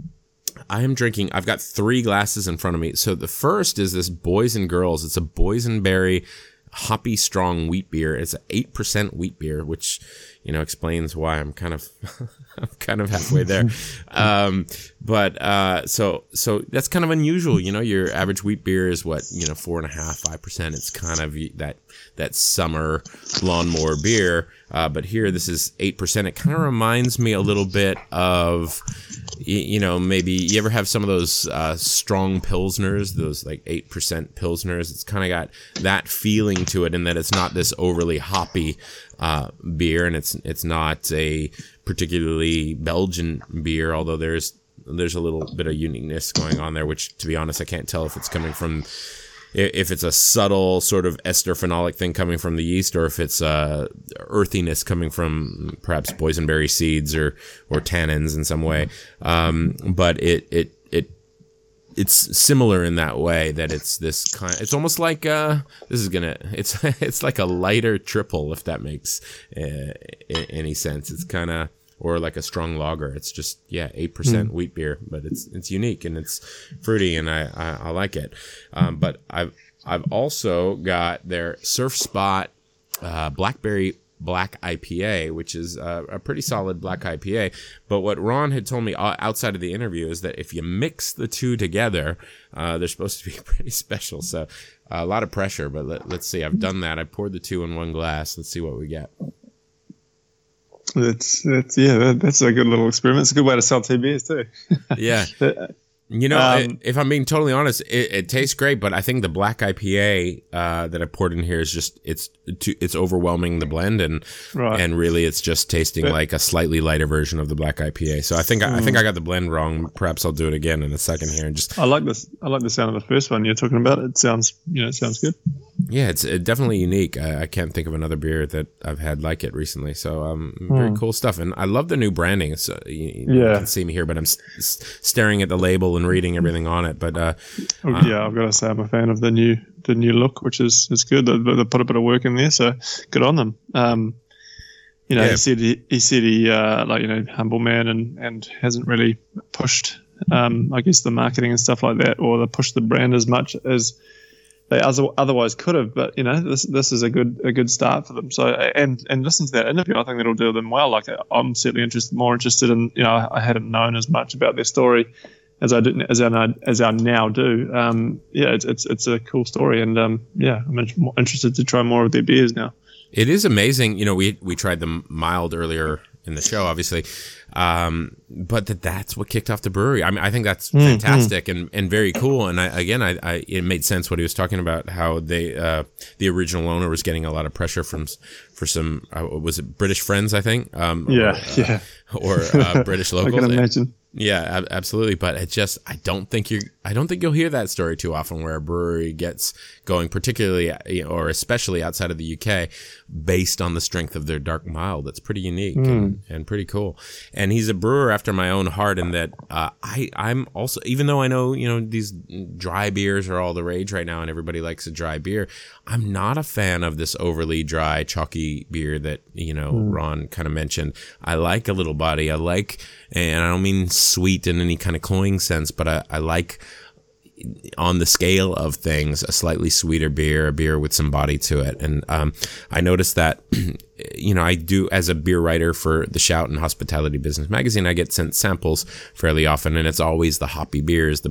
I am drinking, I've got three glasses in front of me. So the first is this Boys and Girls. It's a boysenberry hoppy strong wheat beer. It's an 8% wheat beer, which, you know, explains why I'm kind of halfway there. So that's kind of unusual. You know, your average wheat beer is what, you know, 4.5%, 5%. It's kind of that summer lawnmower beer. But here, this is 8%. It kind of reminds me a little bit of, you know, maybe you ever have some of those strong Pilsners, those like 8% Pilsners. It's kind of got that feeling to it, in that it's not this overly hoppy beer, and it's not a particularly Belgian beer, although there's a little bit of uniqueness going on there, which, to be honest, I can't tell if it's coming from, if it's a subtle sort of ester phenolic thing coming from the yeast, or if it's earthiness coming from perhaps boysenberry seeds or tannins in some way. But it's similar in that way, that it's this kind. It's almost like it's like a lighter triple, if that makes any sense. It's kind of, or like a strong lager. It's just 8% wheat beer, but it's unique and it's fruity, and I like it. But I've also got their Surf Spot Blackberry Black IPA, which is a pretty solid black IPA. But what Ron had told me outside of the interview is that if you mix the two together, they're supposed to be pretty special. So a lot of pressure, but let's see. I've done that. I poured the two in one glass. Let's see what we get. That's a good little experiment. It's a good way to sell two beers too. Yeah. You know, if I'm being totally honest, it tastes great, but I think the black IPA that I poured in here is just it's overwhelming the blend, and right. And really it's just tasting like a slightly lighter version of the black IPA. So I think I got the blend wrong. Perhaps I'll do it again in a second here and just. I like the sound of the first one you're talking about. It sounds good. Yeah, it's definitely unique. I can't think of another beer that I've had like it recently. So very cool stuff, and I love the new branding. So you can see me here, but I'm staring at the label. And reading everything on it, but I've got to say I'm a fan of the new look, which is good. They put a bit of work in there, so good on them. He said he like, you know, humble man and hasn't really pushed I guess the marketing and stuff like that, or they pushed the brand as much as they otherwise could have. But you know, this is a good start for them. So and listen to that interview. I think that'll do them well. Like I'm certainly more interested in, you know, I hadn't known as much about their story. As I now do, it's a cool story, and I'm interested to try more of their beers now. It is amazing, you know. We tried the mild earlier in the show, obviously, but that's what kicked off the brewery. I mean, I think that's fantastic and very cool. And I it made sense what he was talking about, how they the original owner was getting a lot of pressure for some was it British friends, I think, or British locals. I can imagine. Yeah, absolutely. But it just, I don't think you'll hear that story too often, where a brewery gets going, particularly, you know, or especially outside of the UK, based on the strength of their dark mild. That's pretty unique and pretty cool. And he's a brewer after my own heart, in that I'm also, even though I know, you know, these dry beers are all the rage right now and everybody likes a dry beer, I'm not a fan of this overly dry, chalky beer that, you know, Ron kind of mentioned. I like a little body. I like, and I don't mean sweet in any kind of cloying sense, but I like, on the scale of things, a slightly sweeter beer, a beer with some body to it. And I noticed that, you know, I do, as a beer writer for the Shout and Hospitality Business Magazine, I get sent samples fairly often, and it's always the hoppy beers, the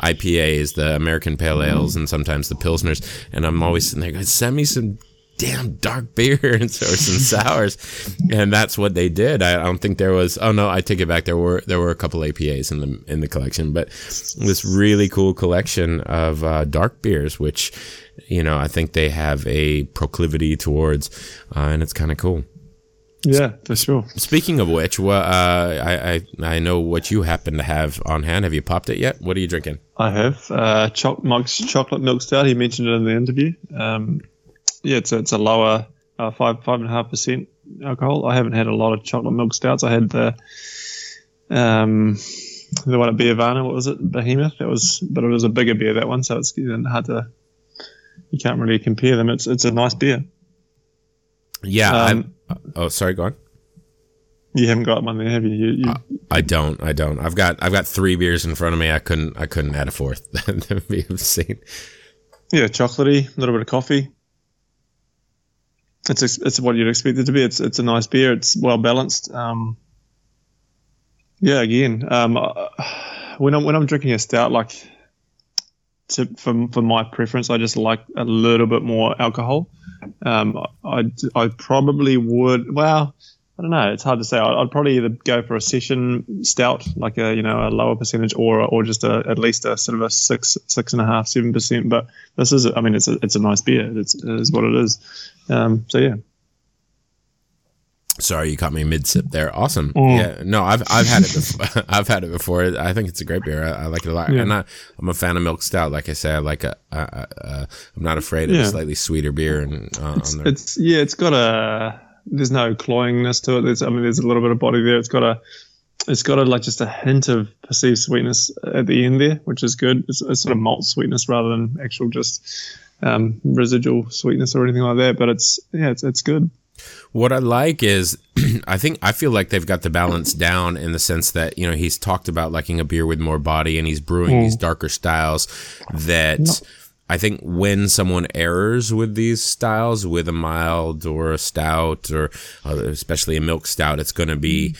IPAs, the American Pale Ales, and sometimes the Pilsners. And I'm always sitting there going, send me some damn dark beer and some sours, and that's what they did. I don't think there was. Oh no, I take it back. There were a couple APAs in the collection, but this really cool collection of dark beers, which, you know, I think they have a proclivity towards, and it's kind of cool. Yeah, for sure. Speaking of which, well, I know what you happen to have on hand. Have you popped it yet? What are you drinking? I have Mike's Chocolate Milk Stout. He mentioned it in the interview. It's a lower 5.5% alcohol. I haven't had a lot of chocolate milk stouts. I had the one at Beervana. What was it? Behemoth. It was a bigger beer, that one. So it's hard to, you can't really compare them. It's a nice beer. Yeah. Go on. You haven't got one there, have you? I don't. I've got three beers in front of me. I couldn't add a fourth. That would be obscene. Yeah, chocolatey, a little bit of coffee. It's what you'd expect it to be. It's a nice beer. It's well balanced. When I'm drinking a stout, for my preference, I just like a little bit more alcohol. I probably would. Well, I don't know. It's hard to say. I'd probably either go for a session stout, like a lower percentage, or just at least a sort of a 6.5%, 7%. But this is, it's a nice beer. It is what it is. So yeah. Sorry, you caught me mid sip there. Awesome. Yeah. No, I've had it before. I think it's a great beer. I like it a lot. Yeah. I'm a fan of milk stout. Like I said, I like I'm not afraid of a slightly sweeter beer. And it's got a. There's no cloyingness to it. There's a little bit of body there. It's got a like just a hint of perceived sweetness at the end there, which is good. It's sort of malt sweetness rather than actual just residual sweetness or anything like that. But it's good. What I like is, I feel like they've got the balance down in the sense that, he's talked about liking a beer with more body, and he's brewing these darker styles that. No. I think when someone errs with these styles, with a mild or a stout, or especially a milk stout, it's going to be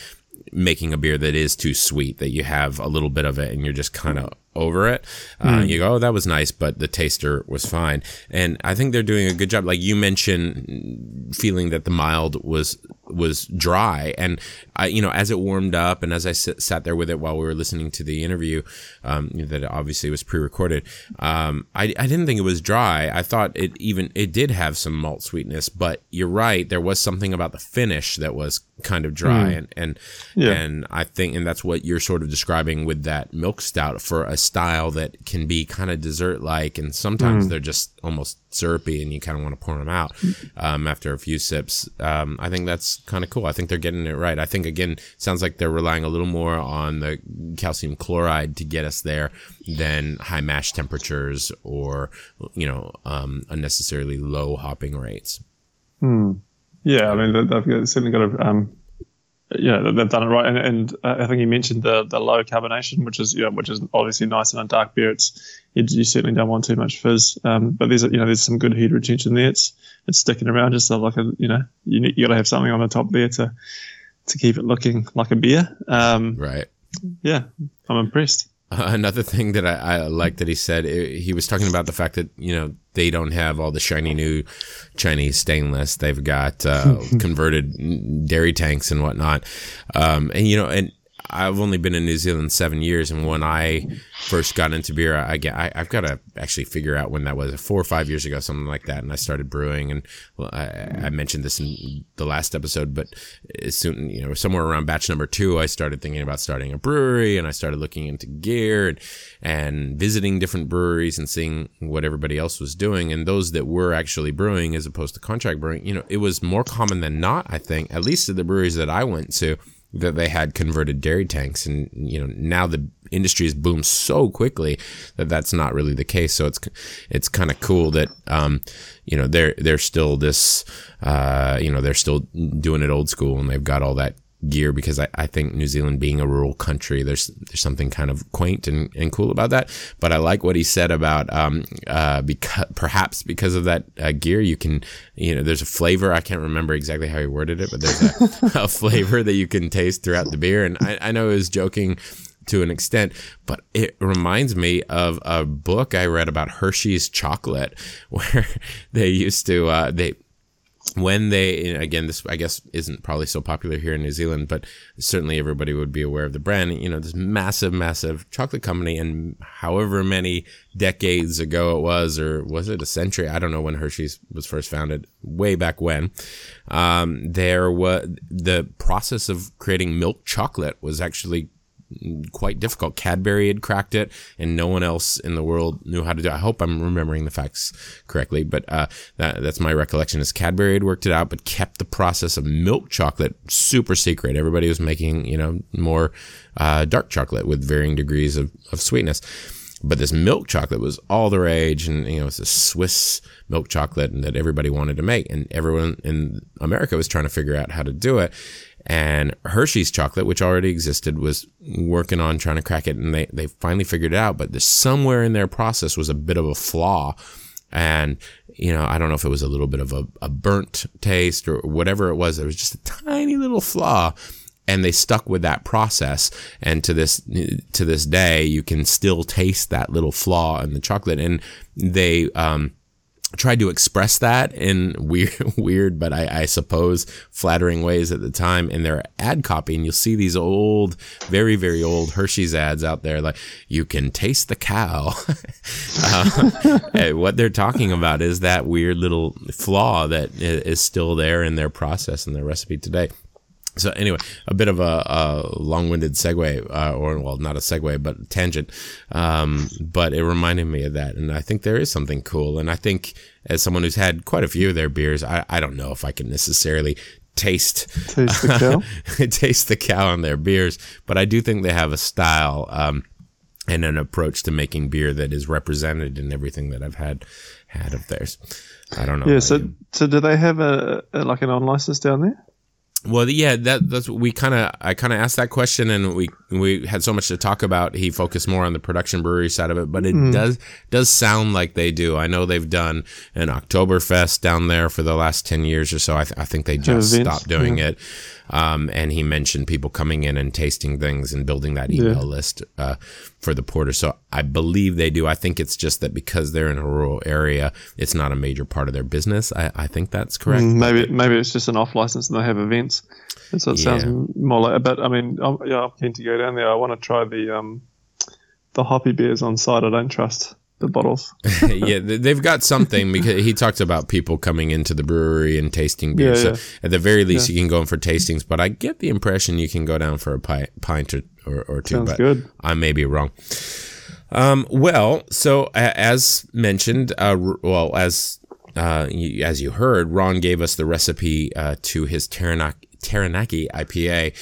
making a beer that is too sweet, that you have a little bit of it and you're just kind of over it. You go, oh, that was nice, but the taster was fine. And I think they're doing a good job. Like you mentioned, feeling that the mild was dry. And I, as it warmed up and as I sat there with it while we were listening to the interview, that obviously was pre-recorded. I didn't think it was dry. I thought it did have some malt sweetness, but you're right. There was something about the finish that was kind of dry. And I think, and that's what you're sort of describing with that milk stout for a style that can be kind of dessert-like, and sometimes they're just almost syrupy, and you kind of want to pour them out after a few sips. I think that's kind of cool. I think they're getting it right. I think, again, sounds like they're relying a little more on the calcium chloride to get us there than high mash temperatures or, unnecessarily low hopping rates. Yeah, they've certainly got a... they've done it right, and I think you mentioned the low carbonation, which is obviously nice in a dark beer. You certainly don't want too much fizz, but there's some good heat retention there. It's sticking around, just like you got to have something on the top there to keep it looking like a beer. Right. Yeah, I'm impressed. Another thing that I like that he said, he was talking about the fact that, they don't have all the shiny new Chinese stainless. They've got converted dairy tanks and whatnot. And I've only been in New Zealand 7 years. And when I first got into beer, I've got to actually figure out when that was, 4 or 5 years ago, something like that. And I started brewing. And well, I mentioned this in the last episode, but soon, somewhere around batch number 2, I started thinking about starting a brewery, and I started looking into gear and visiting different breweries and seeing what everybody else was doing. And those that were actually brewing as opposed to contract brewing, it was more common than not, I think, at least at the breweries that I went to, that they had converted dairy tanks. And, now the industry has boomed so quickly that that's not really the case. So it's kind of cool that, they're still this, they're still doing it old school, and they've got all that gear, because I think New Zealand being a rural country, there's something kind of quaint and cool about that. But I like what he said about because of that gear, you can, there's a flavor. I can't remember exactly how he worded it, but there's a flavor that you can taste throughout the beer. And I know he was joking to an extent, but it reminds me of a book I read about Hershey's chocolate, where they used to, this I guess isn't probably so popular here in New Zealand, but certainly everybody would be aware of the brand. This massive, massive chocolate company, and however many decades ago it was, or was it a century? I don't know when Hershey's was first founded, way back when. There was the process of creating milk chocolate was actually quite difficult. Cadbury had cracked it, and no one else in the world knew how to do it. I hope I'm remembering the facts correctly, but that's my recollection, is Cadbury had worked it out, but kept the process of milk chocolate super secret. Everybody was making, more dark chocolate with varying degrees of sweetness. But this milk chocolate was all the rage, and, it's a Swiss milk chocolate that everybody wanted to make, and everyone in America was trying to figure out how to do it. And Hershey's chocolate, which already existed, was working on trying to crack it, and they finally figured it out. But somewhere in their process was a bit of a flaw. And, you know, I don't know if it was a little bit of a burnt taste or whatever it was. There was just a tiny little flaw, and they stuck with that process. And to this day, you can still taste that little flaw in the chocolate. And they tried to express that in weird, but I suppose flattering ways at the time in their ad copy. And you'll see these old, very, very old Hershey's ads out there, like, you can taste the cow. What they're talking about is that weird little flaw that is still there in their process and their recipe today. So anyway, a bit of a long-winded segue, not a segue, but tangent. But it reminded me of that, and I think there is something cool. And I think, as someone who's had quite a few of their beers, I don't know if I can necessarily taste the cow, on their beers, but I do think they have a style and an approach to making beer that is represented in everything that I've had of theirs. I don't know. Yeah. So do they have like an on license down there? Well, yeah, that's what I kind of asked that question, and we had so much to talk about. He focused more on the production brewery side of it, but it does sound like they do. I know they've done an Oktoberfest down there for the last 10 years or so. I think they just stopped doing it. And he mentioned people coming in and tasting things and building that email list for the porter. So I believe they do. I think it's just that because they're in a rural area, it's not a major part of their business. I think that's correct. Maybe it's just an off license and they have events. And so it sounds more like. But I mean, I'm keen to go down there. I want to try the hoppy beers on site. I don't trust the bottles. Yeah, they've got something, because he talked about people coming into the brewery and tasting beer. Yeah, so at the very least, you can go in for tastings, but I get the impression you can go down for a pint or two. Sounds good. I may be wrong. Well, so as mentioned, as you heard, Ron gave us the recipe to his Taranaki IPA,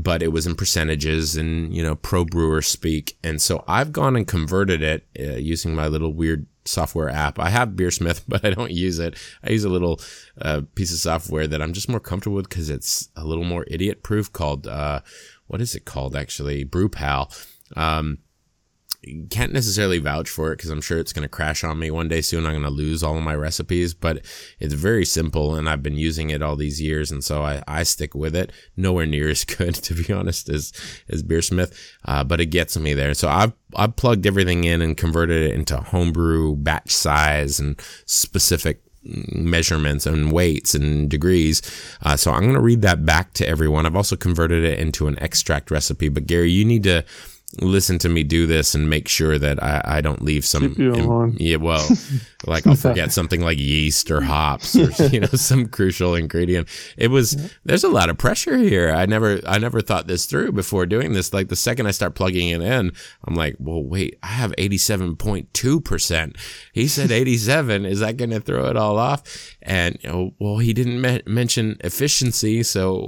but it was in percentages and, you know, pro brewer speak. And so I've gone and converted it using my little weird software app. I have Beersmith, but I don't use it. I use a little piece of software that I'm just more comfortable with because it's a little more idiot proof called, what is it called actually? BrewPal. Can't necessarily vouch for it because I'm sure it's going to crash on me one day soon. I'm going to lose all of my recipes, but it's very simple, and I've been using it all these years, and so I stick with it. Nowhere near as good, to be honest, as Beersmith, but it gets me there. So I've plugged everything in and converted it into homebrew batch size and specific measurements and weights and degrees. So I'm going to read that back to everyone. I've also converted it into an extract recipe, but Gary, you need to listen to me do this and make sure that I don't leave some. Like I'll forget something like yeast or hops or some crucial ingredient. It was There's a lot of pressure here. I never thought this through before doing this. Like the second I start plugging it in, I'm like, well, wait, I have 87.2%. He said 87. Is that going to throw it all off? And he didn't mention efficiency. So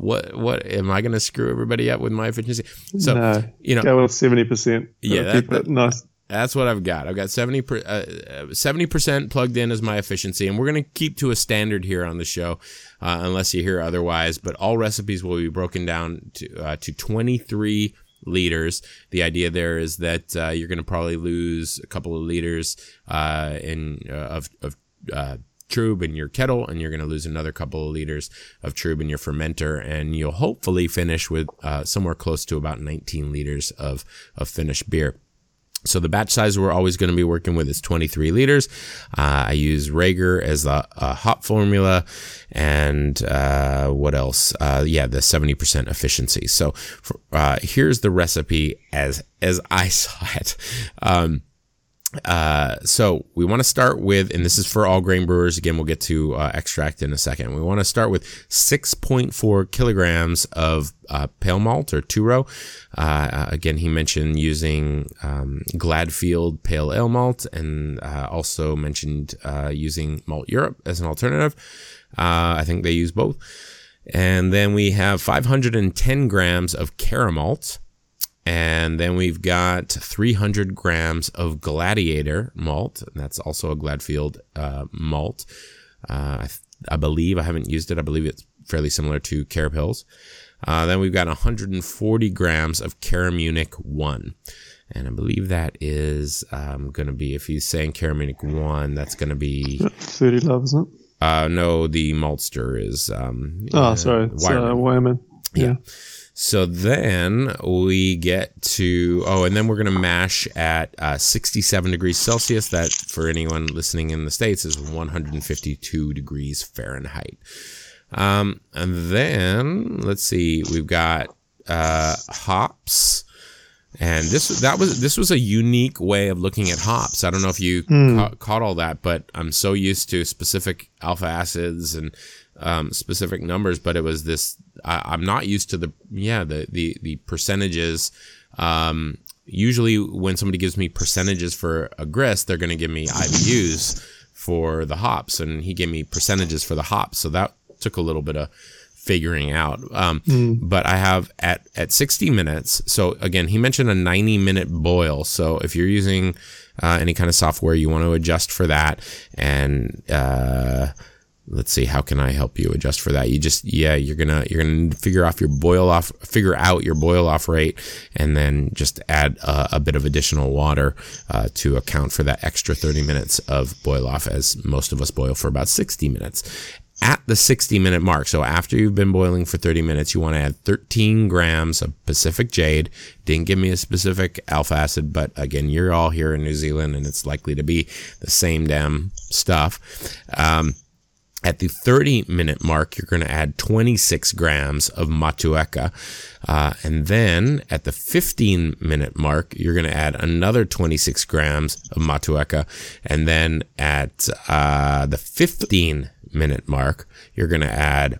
what am I going to screw everybody up with my efficiency? So Go with 70%. Yeah, nice. That's what I've got. I've got 70% plugged in as my efficiency, and we're going to keep to a standard here on the show, unless you hear otherwise. But all recipes will be broken down to 23 liters. The idea there is that you're going to probably lose a couple of liters of trub in your kettle, and you're going to lose another couple of liters of trub in your fermenter, and you'll hopefully finish with somewhere close to about 19 liters of finished beer. So the batch size we're always going to be working with is 23 liters. I use Raeger as a hop formula, and what else? The 70% efficiency. So here's the recipe as I saw it. So we want to start with, and this is for all grain brewers. Again, we'll get to extract in a second. We want to start with 6.4 kilograms of pale malt or Turo. Again, he mentioned using Gladfield pale ale malt, and also mentioned using Malt Europe as an alternative. I think they use both. And then we have 510 grams of Karamalt. And then we've got 300 grams of Gladiator malt. And that's also a Gladfield malt. I believe. I haven't used it. I believe it's fairly similar to Carib Hills. Then we've got 140 grams of Karamunich 1. And I believe that is going to be, if he's saying Karamunich 1, that's going to be... 30 love, isn't it? No, the maltster is... sorry. It's Wyman. Yeah. So then we get to... Oh, and then we're going to mash at 67 degrees Celsius. That, for anyone listening in the States, is 152 degrees Fahrenheit. And then, let's see, we've got hops. And this was a unique way of looking at hops. I don't know if you caught all that, but I'm so used to specific alpha acids and specific numbers. But it was this. I'm not used to the percentages. Usually, when somebody gives me percentages for a grist, they're going to give me IBUs for the hops, and he gave me percentages for the hops. So that took a little bit of figuring out. But I have at 60 minutes. So again, he mentioned a 90 minute boil. So if you're using any kind of software, you want to adjust for that. And let's see, how can I help you adjust for that? You just, you're going to figure out your boil off rate, and then just add a bit of additional water to account for that extra 30 minutes of boil off, as most of us boil for about 60 minutes. At the 60-minute mark, so after you've been boiling for 30 minutes, you want to add 13 grams of Pacific Jade. Didn't give me a specific alpha acid, but again, you're all here in New Zealand, and it's likely to be the same damn stuff. At the 30-minute mark, you're going to add 26 grams of Motueka. And then at the 15-minute mark, you're going to add another 26 grams of Motueka. And then at the 15-minute mark, you're going to add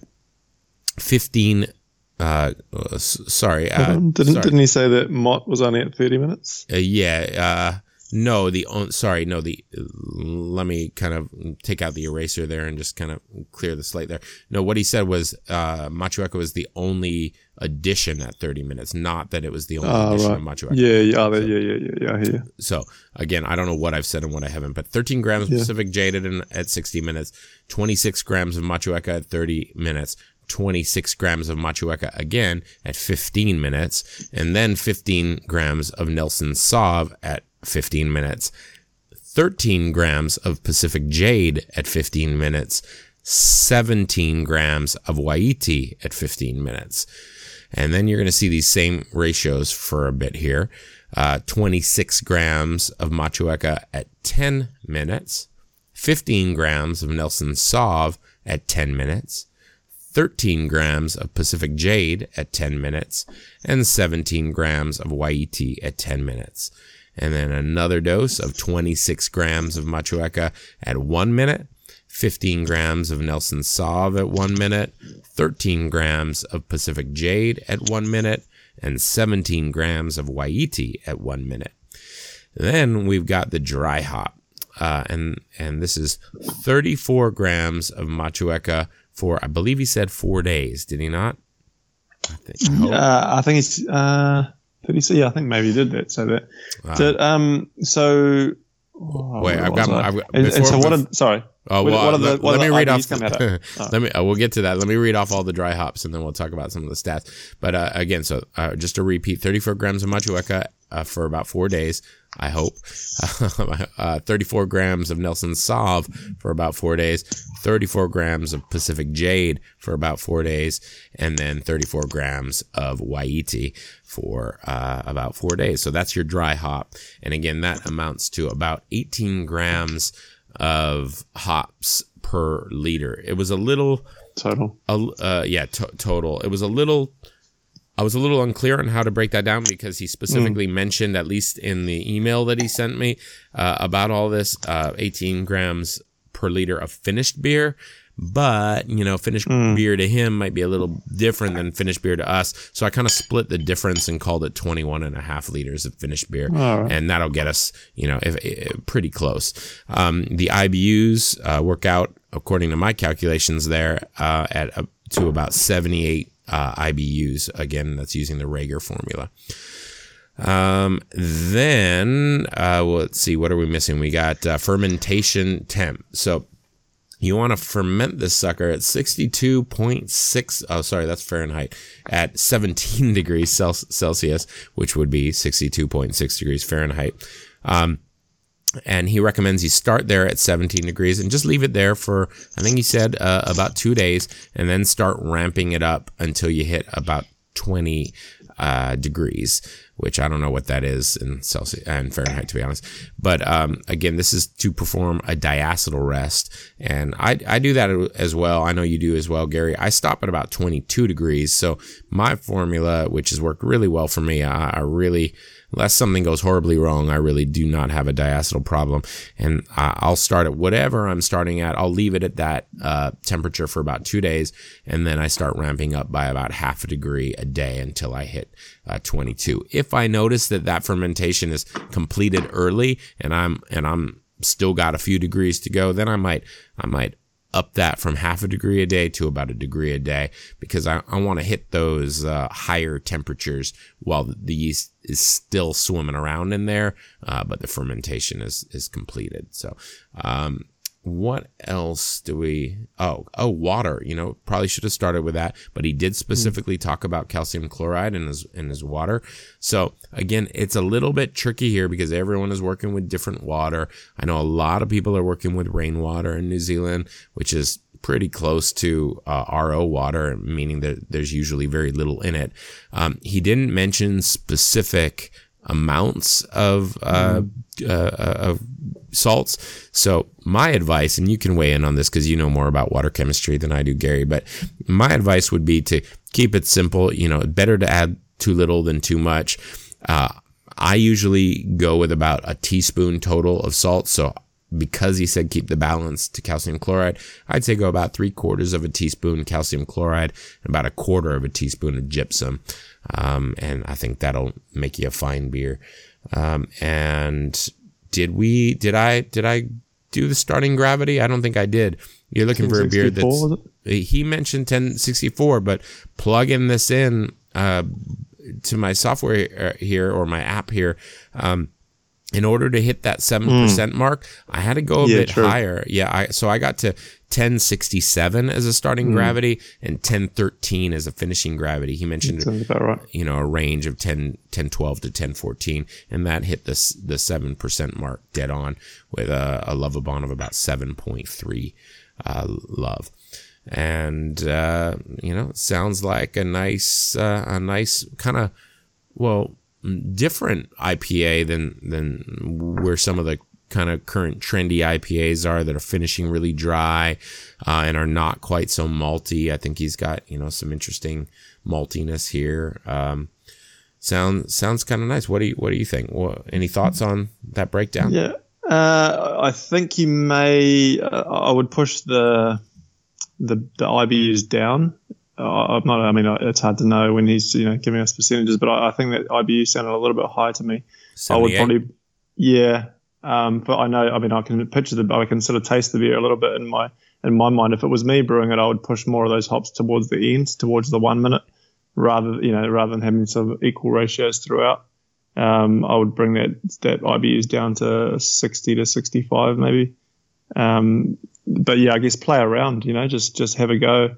15. Didn't he say that Mott was only at 30 minutes? Let me kind of take out the eraser there and just kind of clear the slate there. No, what he said was Motueka was the only addition at 30 minutes, not that it was the only addition of Motueka. I hear you. So, again, I don't know what I've said and what I haven't, but 13 grams of Pacific Jade at 60 minutes, 26 grams of Motueka at 30 minutes, 26 grams of Motueka again at 15 minutes, and then 15 grams of Nelson Sauvin at 15 minutes, 13 grams of Pacific Jade at 15 minutes, 17 grams of Waiiti at 15 minutes. And then you're going to see these same ratios for a bit here. 26 grams of Motueka at 10 minutes, 15 grams of Nelson Sauvin at 10 minutes, 13 grams of Pacific Jade at 10 minutes, and 17 grams of Waiiti at 10 minutes. And then another dose of 26 grams of Motueka at 1 minute, 15 grams of Nelson Sauvin at 1 minute, 13 grams of Pacific Jade at 1 minute, and 17 grams of Waiiti at 1 minute. Then we've got the dry hop. And this is 34 grams of Motueka for, I believe he said 4 days, did he not? I think maybe he did that. So that. Let me read off. We'll get to that. Let me read off all the dry hops, and then we'll talk about some of the stats. But again, so just to repeat: 34 grams of Motueka for about 4 days. I hope. 34 grams of Nelson Sauvin for about 4 days, 34 grams of Pacific Jade for about 4 days, and then 34 grams of Waiiti for about 4 days. So that's your dry hop. And again, that amounts to about 18 grams of hops per liter. It was a little... Total. Total. It was a little... I was a little unclear on how to break that down, because he specifically mentioned, at least in the email that he sent me, about all this, 18 grams per liter of finished beer. But, you know, finished beer to him might be a little different than finished beer to us. So I kind of split the difference and called it 21 and a half liters of finished beer. Right. And that'll get us, you know, if pretty close. The IBUs work out, according to my calculations there, at up to about 78 IBUs. Again, that's using the Rager formula. Then, let's see, what are we missing? We got fermentation temp. So You want to ferment this sucker at 62.6, oh, sorry, that's Fahrenheit, at 17 degrees Celsius, which would be 62.6 degrees Fahrenheit. And he recommends you start there at 17 degrees and just leave it there for, I think he said, about 2 days, and then start ramping it up until you hit about 20 degrees, which I don't know what that is in Celsius and Fahrenheit, to be honest. But again, this is to perform a diacetyl rest, and I do that as well. I know you do as well, Gary. I stop at about 22 degrees, so my formula, which has worked really well for me, I really, unless something goes horribly wrong, I really do not have a diacetyl problem. And I'll start at whatever I'm starting at. I'll leave it at that temperature for about 2 days, and then I start ramping up by about half a degree a day until I hit 22. If I notice that that fermentation is completed early and I'm still got a few degrees to go, then I might up that from half a degree a day to about a degree a day, because I want to hit those higher temperatures while the yeast is still swimming around in there, but the fermentation is completed. So what else do we, oh, water, probably should have started with that, but he did specifically talk about calcium chloride in his water. So again, it's a little bit tricky here because everyone is working with different water. I know a lot of people are working with rainwater in New Zealand, which is pretty close to RO water, meaning that there's usually very little in it. He didn't mention specific amounts of salts. So my advice, and you can weigh in on this because you know more about water chemistry than I do, Gary, but my advice would be to keep it simple. Better to add too little than too much. I usually go with about a teaspoon total of salt. So because he said keep the balance to calcium chloride, I'd say go about 3/4 of a teaspoon calcium chloride and about 1/4 of a teaspoon of gypsum. And I think that'll make you a fine beer. And did I do the starting gravity? I don't think I did. You're looking for a beer that's, he mentioned 1064, but plugging this in to my software here or my app here, in order to hit that 7% mark, I had to go a bit higher. Yeah, so I got to 1067 as a starting gravity and 1013 as a finishing gravity. He mentioned, right, a range of 1012 to 1014, and that hit the 7% mark dead on with a Lovibond of about 7.3 love. And sounds like a nice kind of, different IPA than where some of the kind of current trendy IPAs are that are finishing really dry and are not quite so malty. I think he's got some interesting maltiness here. Sounds kind of nice. What do you think? Any thoughts on that breakdown? Yeah, I think he may. I would push the IBUs down. I'm not. I mean, it's hard to know when he's giving us percentages, but I think that IBU sounded a little bit high to me. 78? I would probably, but I know. I mean, I can picture I can sort of taste the beer a little bit in my mind. If it was me brewing it, I would push more of those hops towards the end, towards the 1 minute, rather than having sort of equal ratios throughout. I would bring that IBUs down to 60 to 65 maybe. But yeah, I guess play around. Just have a go.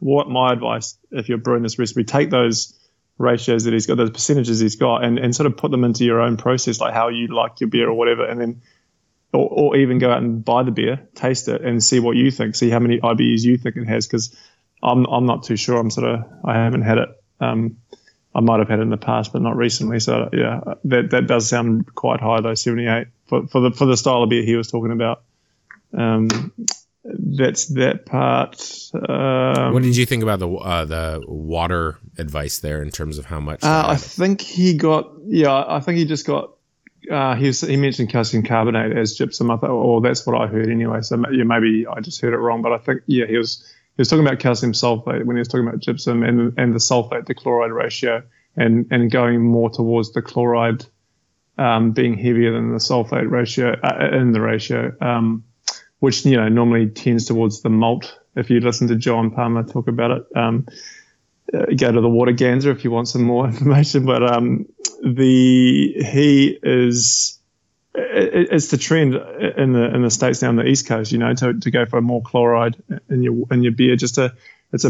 What my advice, if you're brewing this recipe, take those ratios that he's got, those percentages he's got, and sort of put them into your own process, like how you like your beer or whatever, and then, or even go out and buy the beer, taste it, and see what you think, see how many IBUs you think it has, because I'm not too sure. I haven't had it. I might have had it in the past, but not recently. So yeah, that does sound quite high though, 78 for the style of beer he was talking about. That's that part. What did you think about the water advice there in terms of how much? He mentioned calcium carbonate as gypsum. I thought, that's what I heard anyway. So maybe I just heard it wrong, but I think he was talking about calcium sulfate when he was talking about gypsum and the sulfate to chloride ratio and going more towards the chloride being heavier than the sulfate ratio in the ratio. Which normally tends towards the malt. If you listen to John Palmer talk about it, go to the Water Ganser if you want some more information. But he is it's the trend in the states down the East Coast, you know, to go for more chloride in your beer. It's a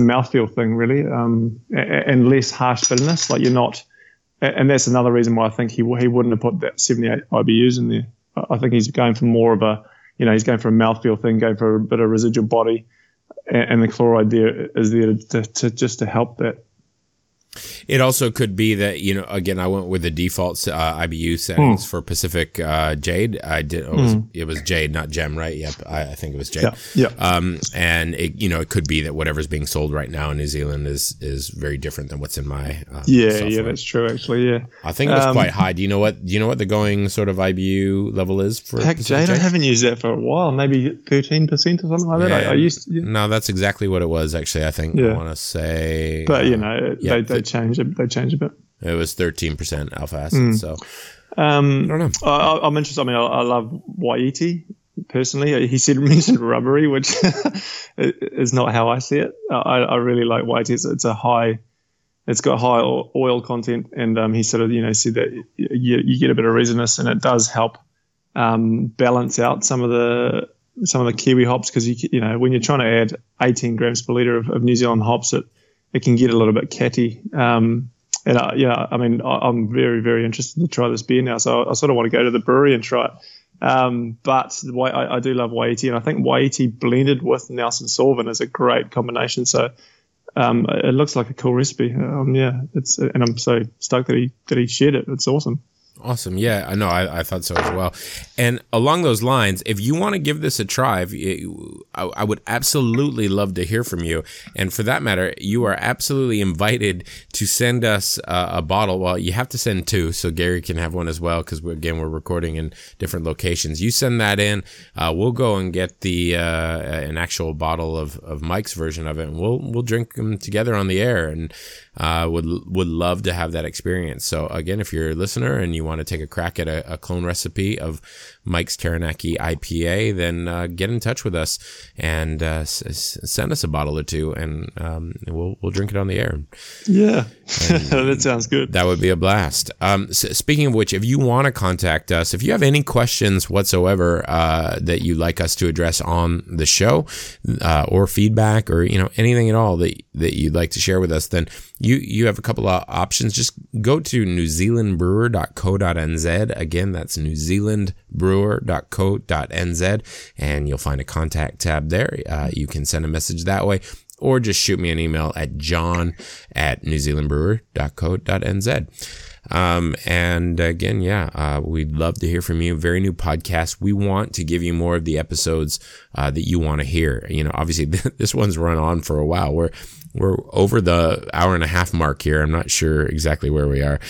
mouthfeel thing, really, and less harsh bitterness. Like, you're not, and that's another reason why I think he wouldn't have put that 78 IBUs in there. I think he's going for more of a, you know, he's going for a mouthfeel thing, going for a bit of residual body, and the chloride there is there to just to help that. It also could be that, you know, again, I went with the default IBU settings for Pacific Jade. I did. It was Jade, not Gem, right? Yep, I think it was Jade. Yeah. And it, you know, it could be that whatever's being sold right now in New Zealand is very different than what's in my. Yeah, that's true. Actually, yeah. I think it was quite high. Do you know what the going sort of IBU level is for Pacific Jade? I haven't used that for a while. Maybe 13% or something like that. Yeah. I used. No, that's exactly what it was. Actually, I think I want to say. But you know, they change a bit. It was 13% alpha acid. So I don't know. I'm interested. I mean, I love Waiiti personally. He mentioned rubbery, which is not how I see it. I really like Waiiti. It's got high oil content, and he sort of, you know, said that you get a bit of resinous, and it does help balance out some of the kiwi hops, because you know, when you're trying to add 18 grams per liter of New Zealand hops, it can get a little bit catty. I'm very, very interested to try this beer now. So I sort of want to go to the brewery and try it. But I do love Waiiti, and I think Waiiti blended with Nelson Sauvin is a great combination. So it looks like a cool recipe. And I'm so stoked that he shared it. It's awesome. Awesome. Yeah, I know. I thought so as well. And along those lines, if you want to give this a try, I would absolutely love to hear from you. And for that matter, you are absolutely invited to send us a bottle. Well, you have to send two, so Gary can have one as well, because, we're recording in different locations. You send that in. We'll go and get an actual bottle of Mike's version of it, and we'll drink them together on the air, and would love to have that experience. So, again, if you're a listener and you want to take a crack at a clone recipe of Mike's Taranaki IPA, then get in touch with us and send us a bottle or two, and we'll drink it on the air. Yeah, that sounds good. That would be a blast. So speaking of which, if you want to contact us, if you have any questions whatsoever that you'd like us to address on the show, or feedback, or, you know, anything at all that you'd like to share with us, then you have a couple of options. Just go to newzealandbrewer.co.nz. Again, that's newzealandbrewer.co.nz, and you'll find a contact tab there. You can send a message that way, or just shoot me an email at john@newzealandbrewer.co.nz. And again, we'd love to hear from you. Very new podcast. We want to give you more of the episodes that you want to hear. You know, obviously this one's run on for a while. We're over the hour and a half mark here. I'm not sure exactly where we are.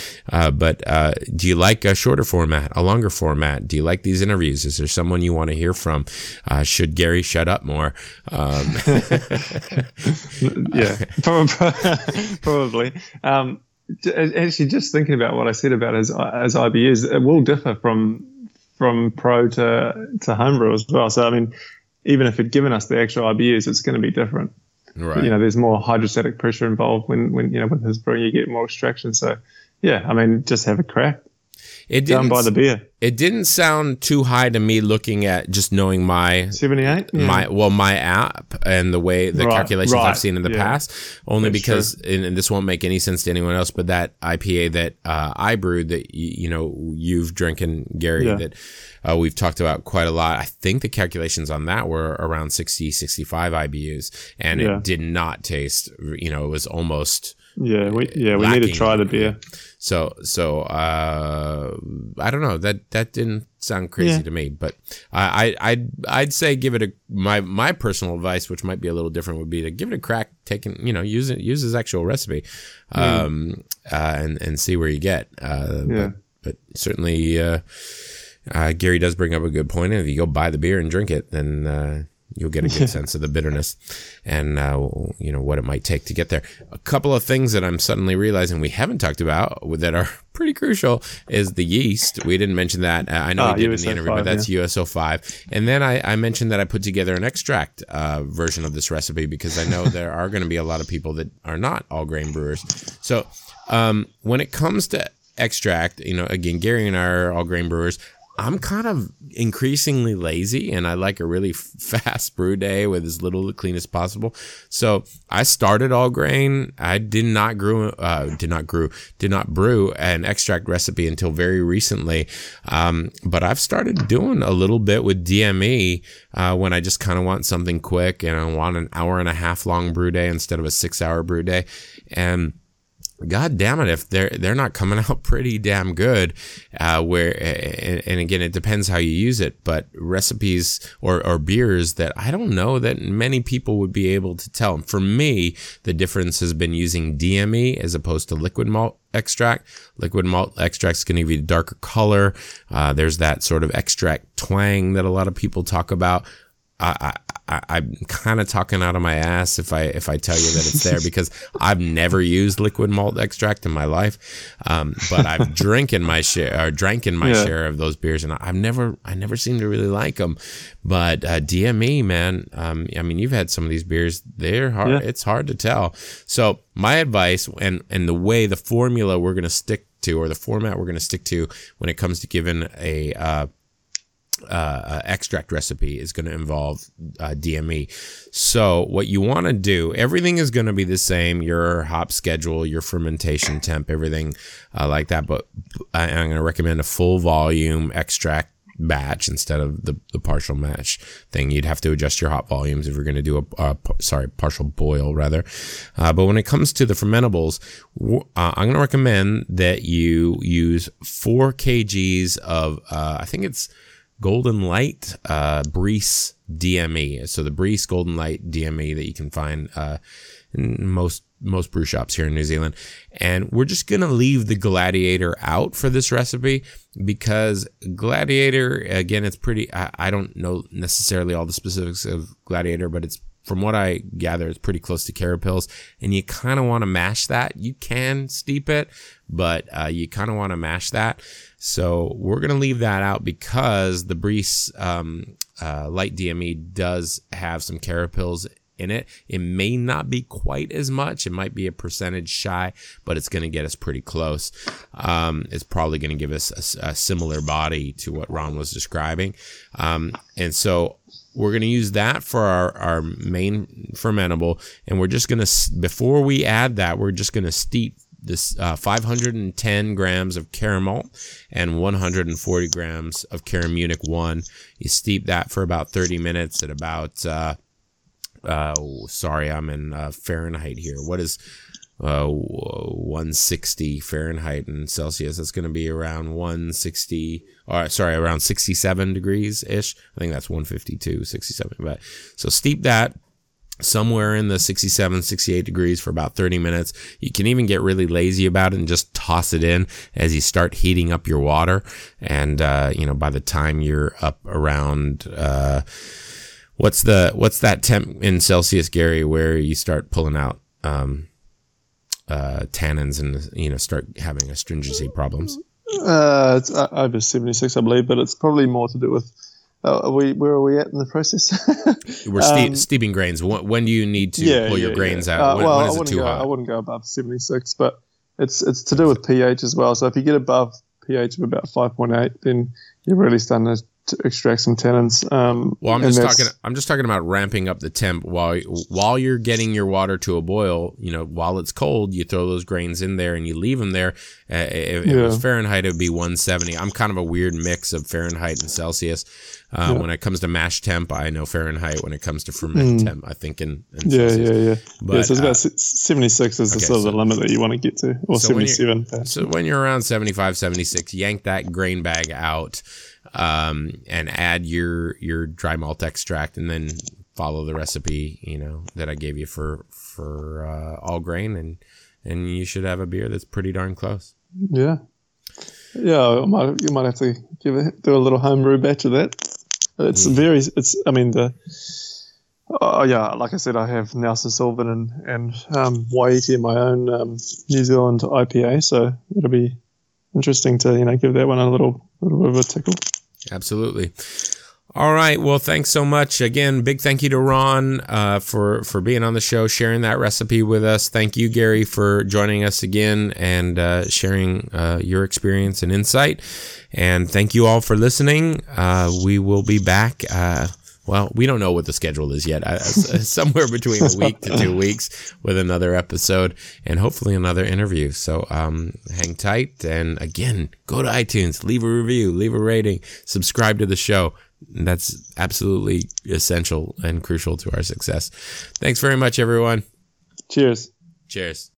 But do you like a shorter format, a longer format? Do you like these interviews? Is there someone you want to hear from? Should Gary shut up more? Yeah, probably. Actually, just thinking about what I said about as IBUs, it will differ from pro to homebrew as well. So, I mean, even if it'd given us the actual IBUs, it's going to be different. Right. You know, there's more hydrostatic pressure involved when you know, with his brewing, you get more extraction. So, yeah, I mean, just have a crack. It didn't, done by the beer. It didn't sound too high to me, looking at just knowing my 78, my app and the way the calculations I've seen in the past. Only that's because, and this won't make any sense to anyone else, but that IPA that I brewed, that you know, you've drinking, Gary, that we've talked about quite a lot. I think the calculations on that were around 60, 65 IBUs, and it did not taste. You know, it was almost. We need to try the beer. So I don't know. That didn't sound crazy to me, but I'd say give it my personal advice, which might be a little different, would be to give it a crack. Use his actual recipe, and see where you get. But certainly, Gary does bring up a good point. If you go buy the beer and drink it, then. You'll get a good sense of the bitterness and, you know, what it might take to get there. A couple of things that I'm suddenly realizing we haven't talked about that are pretty crucial is the yeast. We didn't mention that. I know we did in the interview, but that's USO5. And then I mentioned that I put together an extract version of this recipe, because I know there are going to be a lot of people that are not all grain brewers. So when it comes to extract, you know, again, Gary and I are all grain brewers. I'm kind of increasingly lazy, and I like a really fast brew day with as little clean as possible. So I started all grain. I did not brew an extract recipe until very recently. But I've started doing a little bit with DME when I just kind of want something quick, and I want an hour and a half long brew day instead of a 6-hour brew day. And God damn it, if they're not coming out pretty damn good, and again, it depends how you use it, but recipes or beers that I don't know that many people would be able to tell. For me, the difference has been using DME as opposed to liquid malt extract. Liquid malt extract's going to give you a darker color. There's that sort of extract twang that a lot of people talk about. I'm kind of talking out of my ass if I tell you that it's there, because I've never used liquid malt extract in my life, but I've drank in my share of those beers, and I never seem to really like them. But DME, man, I mean, you've had some of these beers; they're hard. Yeah. It's hard to tell. So my advice, and the way the formula we're going to stick to, or the format we're going to stick to, when it comes to giving a extract recipe is going to involve DME. So what you want to do, everything is going to be the same, your hop schedule, your fermentation temp, everything like that, but I'm going to recommend a full volume extract batch instead of the partial mash thing. You'd have to adjust your hop volumes if you're going to do partial boil rather. But when it comes to the fermentables, I'm going to recommend that you use 4 kgs of, I think it's Golden Light Breeze DME. So the Breeze Golden Light DME that you can find in most brew shops here in New Zealand. And we're just going to leave the Gladiator out for this recipe, because Gladiator, again, it's pretty, I don't know necessarily all the specifics of Gladiator, but it's, from what I gather, it's pretty close to Carapils, and you kind of want to mash that. You can steep it, but you kind of want to mash that. So we're going to leave that out, because the Breeze Light DME does have some Carapils in it. It may not be quite as much. It might be a percentage shy, but it's going to get us pretty close. It's probably going to give us a similar body to what Ron was describing. And so we're going to use that for our main fermentable. And we're just going to, before we add that, we're just going to steep this 510 grams of caramel and 140 grams of Karamunich 1. You steep that for about 30 minutes at about, I'm in Fahrenheit here. What is 160 Fahrenheit in Celsius? That's going to be around 67 degrees ish. I think that's 152, 67. But so steep that somewhere in the 67, 68 degrees for about 30 minutes. You can even get really lazy about it and just toss it in as you start heating up your water. And, by the time you're up around, what's that temp in Celsius, Gary, where you start pulling out, tannins and, start having astringency problems? It's over 76, I believe, but it's probably more to do with where are we at in the process? We're steeping grains. When do you need to pull your grains out? When is it too hot? I wouldn't go above 76, but it's to do with pH as well. So if you get above pH of about 5.8, then you're really starting to extract some tannins. I'm just talking about ramping up the temp while you're getting your water to a boil. While it's cold, you throw those grains in there and you leave them there. If it was Fahrenheit, it would be 170. I'm kind of a weird mix of Fahrenheit and Celsius. When it comes to mash temp, I know Fahrenheit. When it comes to ferment temp, I think in Celsius. Yeah. But, so it's about 76 is the limit that you want to get to, or 77. So when you're around 75, 76, yank that grain bag out. And add your dry malt extract, and then follow the recipe, that I gave you for all grain, and you should have a beer that's pretty darn close. Yeah. Yeah. You might have to do a little homebrew batch of that. It's like I said, I have Nelson Sauvin and Waiiti in my own, New Zealand IPA. So it'll be interesting to, give that one a little bit of a tickle. Absolutely. All right. Well, thanks so much. Again, big thank you to Ron for being on the show, sharing that recipe with us. Thank you, Gary, for joining us again and sharing your experience and insight. And thank you all for listening. We will be back. Well, we don't know what the schedule is yet. Somewhere between a week to 2 weeks with another episode and hopefully another interview. So hang tight. And again, go to iTunes, leave a review, leave a rating, subscribe to the show. That's absolutely essential and crucial to our success. Thanks very much, everyone. Cheers. Cheers.